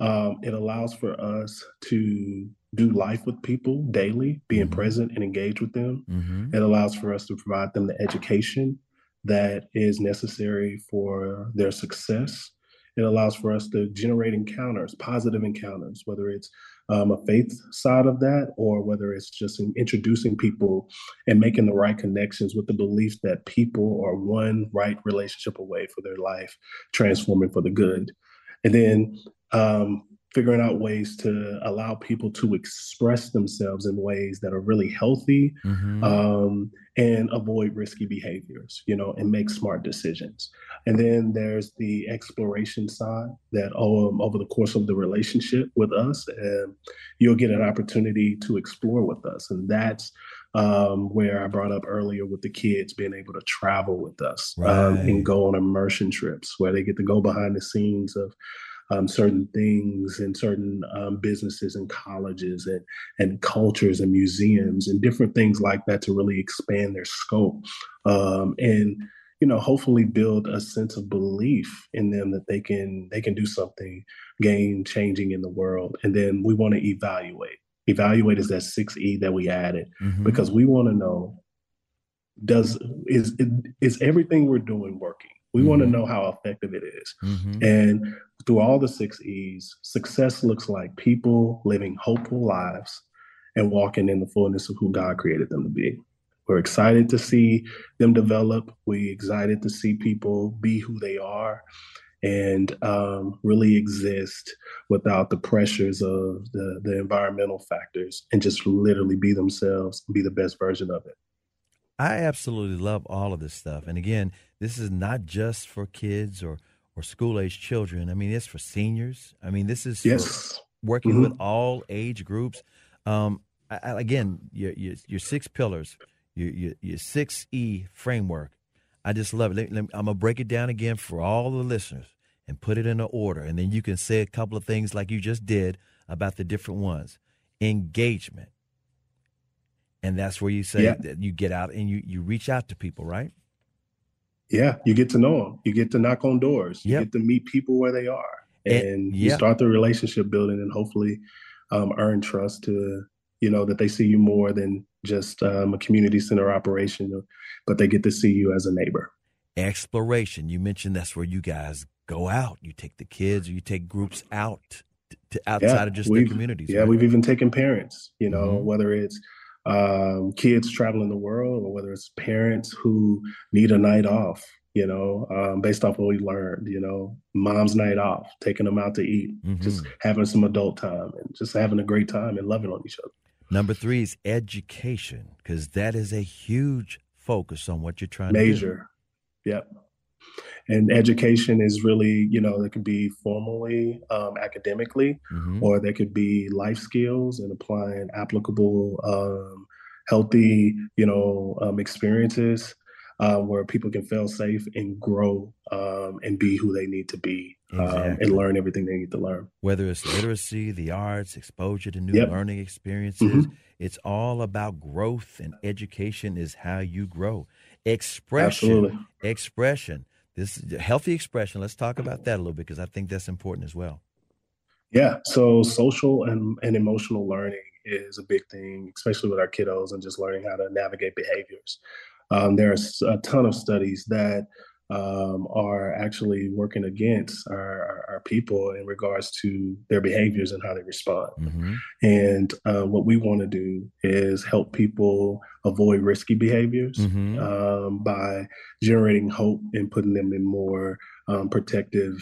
Um, it allows for us to do life with people daily, being mm-hmm. present and engaged with them. Mm-hmm. It allows for us to provide them the education that is necessary for their success. It allows for us to generate encounters, positive encounters, whether it's um, a faith side of that, or whether it's just in introducing people and making the right connections with the belief that people are one right relationship away for their life, transforming for the good. And then um, figuring out ways to allow people to express themselves in ways that are really healthy, mm-hmm. um, and avoid risky behaviors, you know, and make smart decisions. And then there's the exploration side that um, over the course of the relationship with us, uh, you'll get an opportunity to explore with us. And that's um, where I brought up earlier with the kids being able to travel with us, right. um, and go on immersion trips where they get to go behind the scenes of Um, certain things and certain um, businesses and colleges and, and cultures and museums and different things like that to really expand their scope, um, and, you know, hopefully build a sense of belief in them that they can they can do something game changing in the world. And then we want to evaluate. Evaluate is that six E that we added, mm-hmm. because we want to know, does is is everything we're doing working? We mm-hmm. want to know how effective it is. Mm-hmm. And through all the six E's, success looks like people living hopeful lives and walking in the fullness of who God created them to be. We're excited to see them develop. We're excited to see people be who they are and um, really exist without the pressures of the, the environmental factors, and just literally be themselves and be the best version of it. I absolutely love all of this stuff. And again, this is not just for kids or or school-age children. I mean, it's for seniors. I mean, this is yes. for working mm-hmm. with all age groups. Um, I, I, again, your, your your six pillars, your your, your six E framework. I just love it. Let, let, I'm going to break it down again for all the listeners and put it in an order. And then you can say a couple of things like you just did about the different ones. Engagement. And that's where you say yeah. that you get out and you, you reach out to people, right? Yeah, you get to know them. You get to knock on doors. You yep. get to meet people where they are. And, and you yep. start the relationship building and hopefully um, earn trust to, you know, that they see you more than just um, a community center operation, but they get to see you as a neighbor. Exploration. You mentioned that's where you guys go out. You take the kids or you take groups out to outside yeah, of just their communities. Yeah, right? We've even taken parents, you know, mm-hmm. whether it's Um, kids traveling the world, or whether it's parents who need a night off, you know, um, based off what we learned, you know, mom's night off, taking them out to eat, mm-hmm. just having some adult time and just having a great time and loving on each other. Number three is education, because that is a huge focus on what you're trying Major. to do. Major. Yep. And education is really, you know, it could be formally, um, academically, mm-hmm. or there could be life skills and applying applicable, um, healthy, you know, um, experiences uh, where people can feel safe and grow um, and be who they need to be, exactly. um, and learn everything they need to learn. Whether it's literacy, the arts, exposure to new yep. learning experiences, mm-hmm. it's all about growth, and education is how you grow. Expression, Absolutely. expression. This healthy expression. Let's talk about that a little bit, because I think that's important as well. Yeah. So social and, and emotional learning is a big thing, especially with our kiddos, and just learning how to navigate behaviors. Um, there's a ton of studies that um, are actually working against our, our, our people in regards to their behaviors and how they respond. Mm-hmm. And uh, what we want to do is help people avoid risky behaviors mm-hmm. um, by generating hope and putting them in more um, protective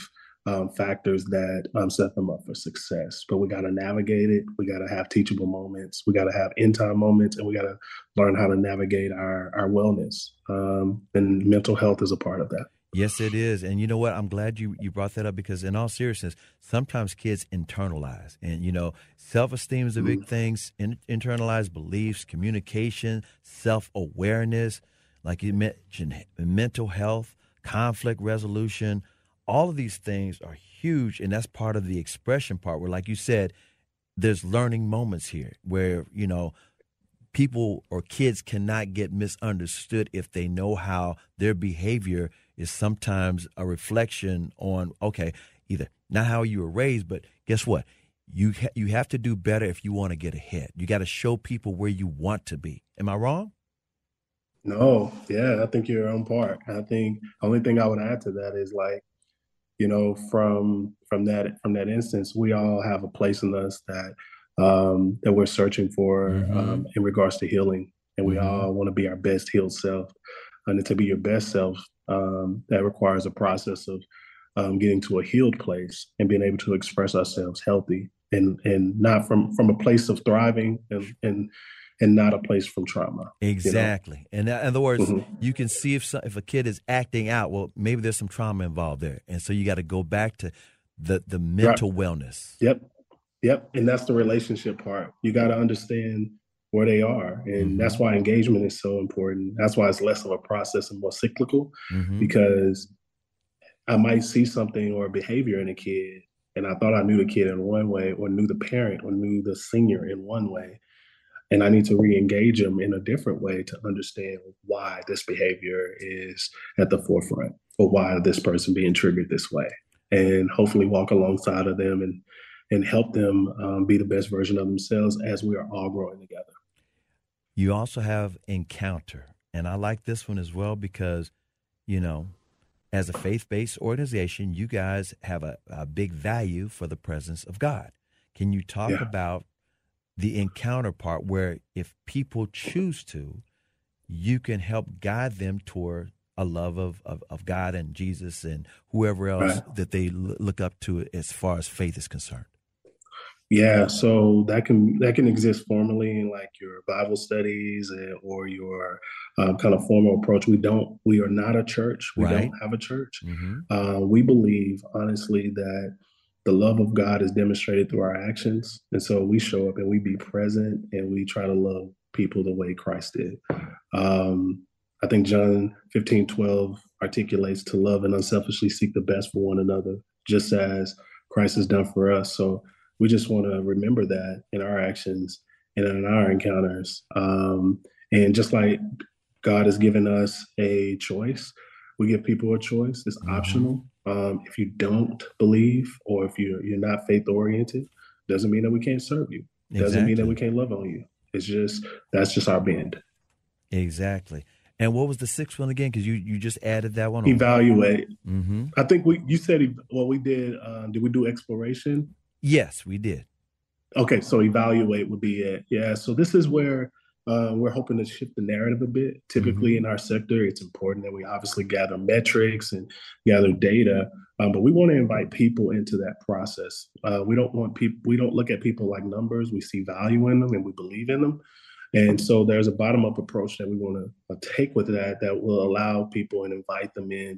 Um, factors that um, set them up for success. But we got to navigate it. We got to have teachable moments. We got to have end time moments, and we got to learn how to navigate our, our wellness. Um, and mental health is a part of that. Yes, it is. And you know what? I'm glad you, you brought that up, because in all seriousness, sometimes kids internalize, and, you know, self-esteem is a big mm-hmm. thing, in, internalized beliefs, communication, self-awareness, like you mentioned, mental health, conflict resolution. All of these things are huge, and that's part of the expression part where, like you said, there's learning moments here where, you know, people or kids cannot get misunderstood if they know how their behavior is sometimes a reflection on, okay, either not how you were raised, but guess what? You ha- you have to do better if you want to get ahead. You got to show people where you want to be. Am I wrong? No. Yeah, I think you're on par. I think the only thing I would add to that is, like, you know, from from that from that instance, we all have a place in us that um, that we're searching for mm-hmm. um, in regards to healing, and we mm-hmm. all want to be our best healed self. And to be your best self, um, that requires a process of um, getting to a healed place and being able to express ourselves healthy and and not from from a place of thriving and and. and not a place from trauma. Exactly. You know? And in other words, mm-hmm. you can see if some, if a kid is acting out, well, maybe there's some trauma involved there. And so you got to go back to the, the mental right. wellness. Yep. Yep. And that's the relationship part. You got to understand where they are. And mm-hmm. that's why engagement is so important. That's why it's less of a process and more cyclical, mm-hmm. because I might see something or a behavior in a kid, and I thought I knew the kid in one way, or knew the parent, or knew the senior in one way. And I need to re-engage them in a different way to understand why this behavior is at the forefront, or why this person being triggered this way, and hopefully walk alongside of them and and help them um, be the best version of themselves as we are all growing together. You also have Encounter. And I like this one as well, because, you know, as a faith-based organization, you guys have a, a big value for the presence of God. Can you talk yeah. about the encounter part, where if people choose to, you can help guide them toward a love of of, of God and Jesus and whoever else right. that they l- look up to as far as faith is concerned? Yeah, so that can that can exist formally in, like, your Bible studies and, or your um, kind of formal approach. We don't, we are not a church. We right. don't have a church. Mm-hmm. Uh, we believe, honestly, that the love of God is demonstrated through our actions. And so we show up and we be present, and we try to love people the way Christ did. Um, I think John fifteen twelve articulates to love and unselfishly seek the best for one another, just as Christ has done for us. So we just want to remember that in our actions and in our encounters. Um, and just like God has given us a choice, we give people a choice. It's optional. Um, if you don't believe, or if you're, you're not faith-oriented, doesn't mean that we can't serve you. Doesn't exactly. mean that we can't love on you. It's just, that's just our bend. Exactly. And what was the sixth one again? Because you, you just added that one. Evaluate. On. Mm-hmm. I think we you said, well, we did, uh, did we do exploration? Yes, we did. Okay, so evaluate would be it. Yeah, so this is where Uh, we're hoping to shift the narrative a bit. Typically mm-hmm. in our sector, it's important that we obviously gather metrics and gather data, um, but we want to invite people into that process. Uh, we don't want people, we don't look at people like numbers. We see value in them, and we believe in them. And so there's a bottom-up approach that we want to take with that, that will allow people and invite them in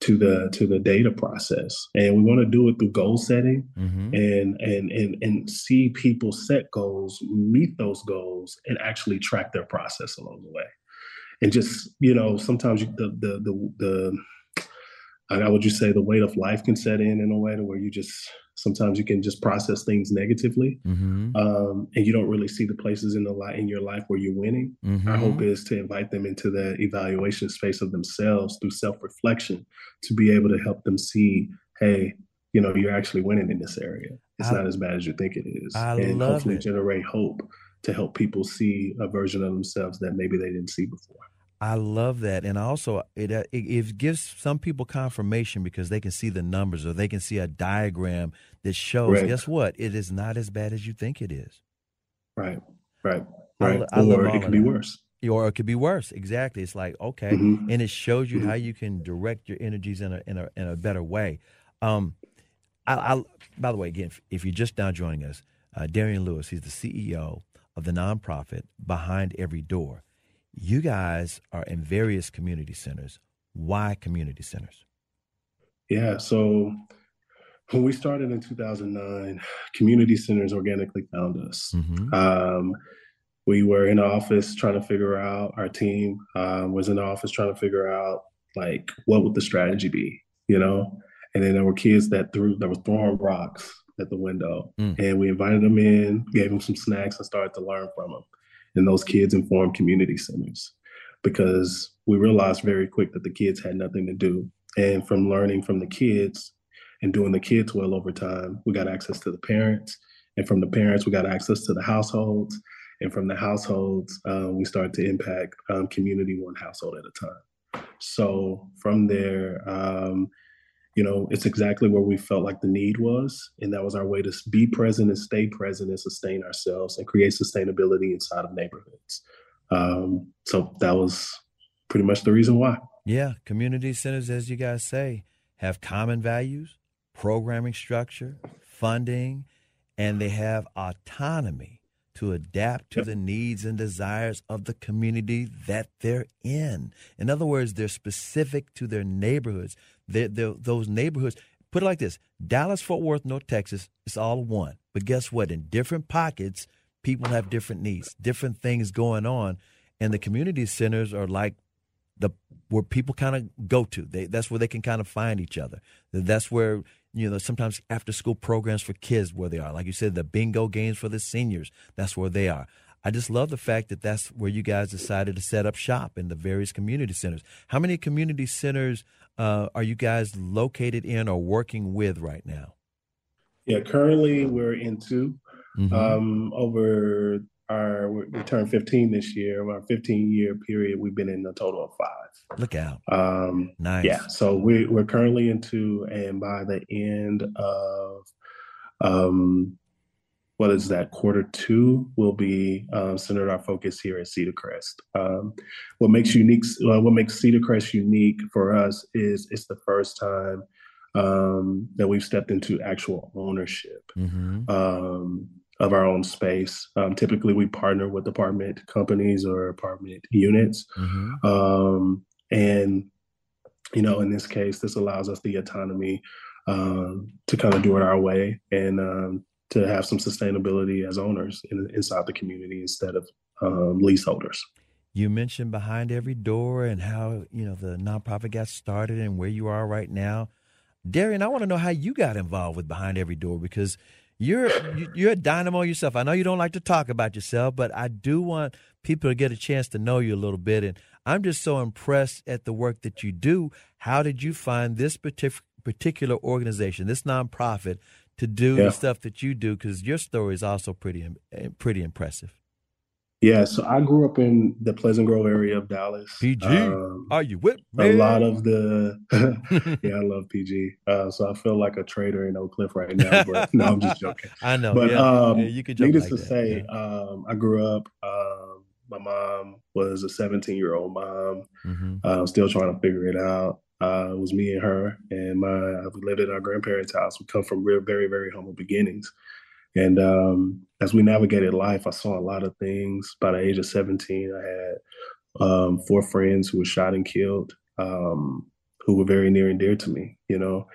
to the to the data process. And we want to do it through goal setting mm-hmm. and, and and and see people set goals, meet those goals, and actually track their process along the way. And just, you know, sometimes the the the, the I would just say the weight of life can set in in a way to where you just sometimes you can just process things negatively, mm-hmm. um, and you don't really see the places in the li- in your life where you're winning. Mm-hmm. Our hope is to invite them into the evaluation space of themselves through self-reflection, to be able to help them see, hey, you know, you're actually winning in this area. It's I, not as bad as you think it is. I and love hopefully it. Generate hope to help people see a version of themselves that maybe they didn't see before. I love that. And also it, it it gives some people confirmation because they can see the numbers or they can see a diagram that shows, right. Guess what? It is not as bad as you think it is. Right, right, right. I, I or it could be that. worse. Or it could be worse. Exactly. It's like, okay. Mm-hmm. And it shows you mm-hmm. how you can direct your energies in a in a, in a better way. Um, I, I, by the way, again, if, if you're just now joining us, uh, Derrion Lewis, he's the C E O of the nonprofit Behind Every Door. You guys are in various community centers. Why community centers? Yeah, so when we started in two thousand nine, community centers organically found us. Mm-hmm. Um, we were in the office trying to figure out, our team um, was in the office trying to figure out, like, what would the strategy be, you know? And then there were kids that threw, that were throwing rocks at the window. Mm. And we invited them in, gave them some snacks, and started to learn from them. And those kids informed community centers because we realized very quick that the kids had nothing to do. And from learning from the kids and doing the kids well over time, we got access to the parents. And from the parents, we got access to the households. And from the households, uh, we started to impact um, community one household at a time. So from there, um, you know, it's exactly where we felt like the need was. And that was our way to be present and stay present and sustain ourselves and create sustainability inside of neighborhoods. Um, so that was pretty much the reason why. Yeah. Community centers, as you guys say, have common values, programming structure, funding, and they have autonomy to adapt to yep. the needs and desires of the community that they're in. In other words, they're specific to their neighborhoods. They're, they're, those neighborhoods, put it like this, Dallas, Fort Worth, North Texas, it's all one. But guess what? In different pockets, people have different needs, different things going on. And the community centers are like the where people kind of go to. They, that's where they can kind of find each other. That's where, you know, sometimes after school programs for kids where they are. Like you said, the bingo games for the seniors, that's where they are. I just love the fact that that's where you guys decided to set up shop in the various community centers. How many community centers uh, are you guys located in or working with right now? Yeah, currently we're in two. Mm-hmm. Um, over our, we turned fifteen this year. Our fifteen-year period, we've been in a total of five. Look out. Um, nice. Yeah, so we, we're currently in two, and by the end of... Um, what is that? Quarter two will be uh, centered our focus here at Cedar Crest. Um, what makes unique, uh, what makes Cedar Crest unique for us is it's the first time um, that we've stepped into actual ownership mm-hmm. um, of our own space. Um, typically, we partner with apartment companies or apartment units, mm-hmm. um, and you know, in this case, this allows us the autonomy um, to kind of do it our way and. Um, to have some sustainability as owners in, inside the community instead of um, leaseholders. You mentioned Behind Every Door and how, you know, the nonprofit got started and where you are right now. Derrion, I want to know how you got involved with Behind Every Door because you're you're a dynamo yourself. I know you don't like to talk about yourself, but I do want people to get a chance to know you a little bit. And I'm just so impressed at the work that you do. How did you find this partic- particular organization, this nonprofit, to do yeah. the stuff that you do, because your story is also pretty pretty impressive. Yeah, so I grew up in the Pleasant Grove area of Dallas. P G, um, are you with me? A lot of the, yeah, I love P G. Uh, so I feel like a traitor in Oak Cliff right now, but no, I'm just joking. I know, but yeah. Um, yeah, you could joke needless like to that. say, yeah. um, I grew up, um, my mom was a seventeen-year-old mom, mm-hmm. uh, still trying to figure it out. Uh, it was me and her, and my we lived at our grandparents' house. We come from real, very, very humble beginnings. And um, as we navigated life, I saw a lot of things. By the age of seventeen, I had um, four friends who were shot and killed, um, who were very near and dear to me, you know,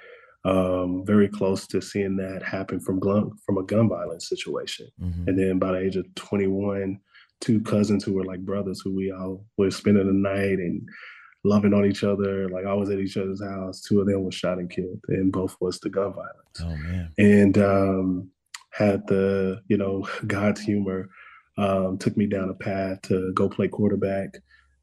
um, very close to seeing that happen from, gun, from a gun violence situation. Mm-hmm. And then by the age of twenty-one, two cousins who were like brothers who we all were spending the night and loving on each other, like always at each other's house. Two of them were shot and killed, and both was the gun violence. Oh man! And um, had the you know God's humor um, took me down a path to go play quarterback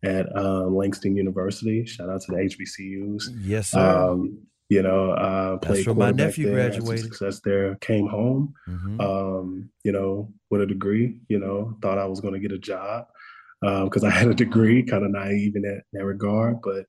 at um, Langston University. Shout out to the H B C Us. Yes, sir. Um, you know, uh, played quarterback. My nephew there, graduated. Success there, came home, mm-hmm. um, you know, with a degree, you know, thought I was going to get a job because um, I had a degree, kind of naive in that, in that regard. But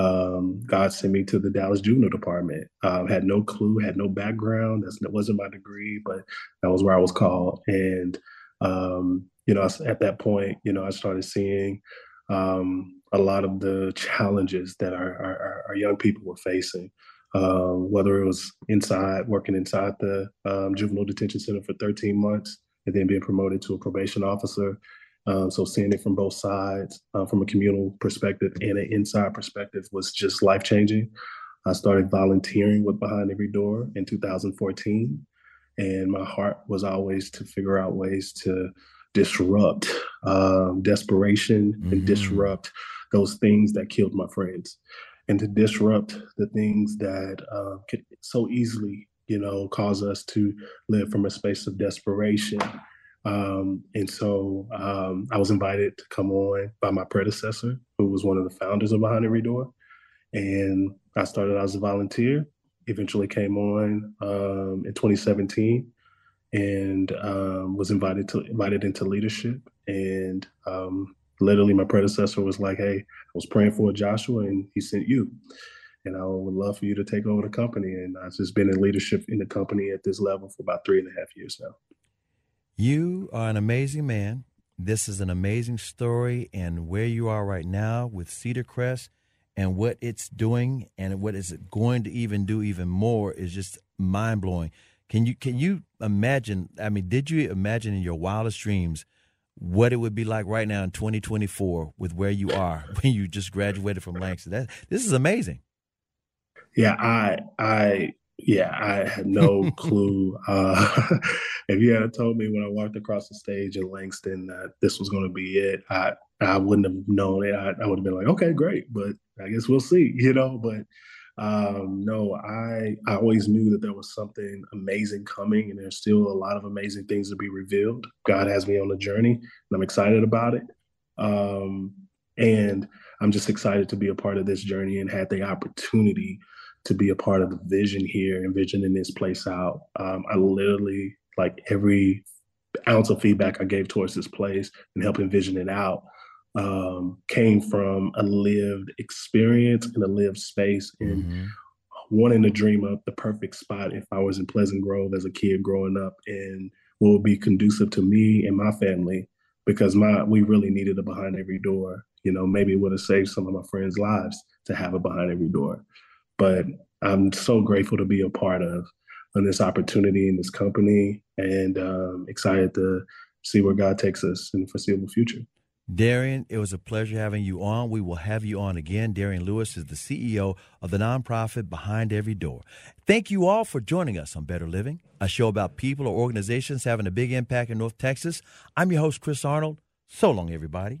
um, God sent me to the Dallas Juvenile Department. Um, had no clue, had no background. That's, that wasn't my degree, but that was where I was called. And, um, you know, at that point, you know, I started seeing um, a lot of the challenges that our, our, our young people were facing. Uh, whether it was inside, working inside the um, juvenile detention center for thirteen months and then being promoted to a probation officer. Um, so seeing it from both sides, uh, from a communal perspective and an inside perspective was just life changing. I started volunteering with Behind Every Door in two thousand fourteen. And my heart was always to figure out ways to disrupt um, desperation mm-hmm. and disrupt those things that killed my friends. And to disrupt the things that uh, could so easily, you know, cause us to live from a space of desperation. Um, and so um, I was invited to come on by my predecessor, who was one of the founders of Behind Every Door. And I started out as a volunteer, eventually came on um, in twenty seventeen and um, was invited to invited into leadership. And um, literally my predecessor was like, hey, I was praying for Joshua and he sent you. And I would love for you to take over the company. And I've just been in leadership in the company at this level for about three and a half years now. You are an amazing man. This is an amazing story, and where you are right now with Cedar Crest and what it's doing and what is it going to even do even more is just mind blowing. Can you, can you imagine? I mean, did you imagine in your wildest dreams what it would be like right now in twenty twenty-four with where you are when you just graduated from Langston? That, this is amazing. Yeah, I, I, yeah, I had no clue. Uh, if you had told me when I walked across the stage in Langston that this was going to be it, I, I wouldn't have known it. I, I would have been like, okay, great, but I guess we'll see, you know. But um, no, I, I always knew that there was something amazing coming, and there's still a lot of amazing things to be revealed. God has me on a journey, and I'm excited about it. Um, and I'm just excited to be a part of this journey and had the opportunity to be a part of the vision here and visioning this place out. Um, I literally, like every ounce of feedback I gave towards this place and helping vision it out um, came from a lived experience and a lived space and mm-hmm. wanting to dream up the perfect spot if I was in Pleasant Grove as a kid growing up and what would be conducive to me and my family, because my we really needed a Behind Every Door. You know, maybe it would have saved some of my friends' lives to have a Behind Every Door. But I'm so grateful to be a part of on this opportunity in this company and um, excited to see where God takes us in the foreseeable future. Derrion, it was a pleasure having you on. We will have you on again. Derrion Lewis is the C E O of the nonprofit Behind Every Door. Thank you all for joining us on Better Living, a show about people or organizations having a big impact in North Texas. I'm your host, Chris Arnold. So long, everybody.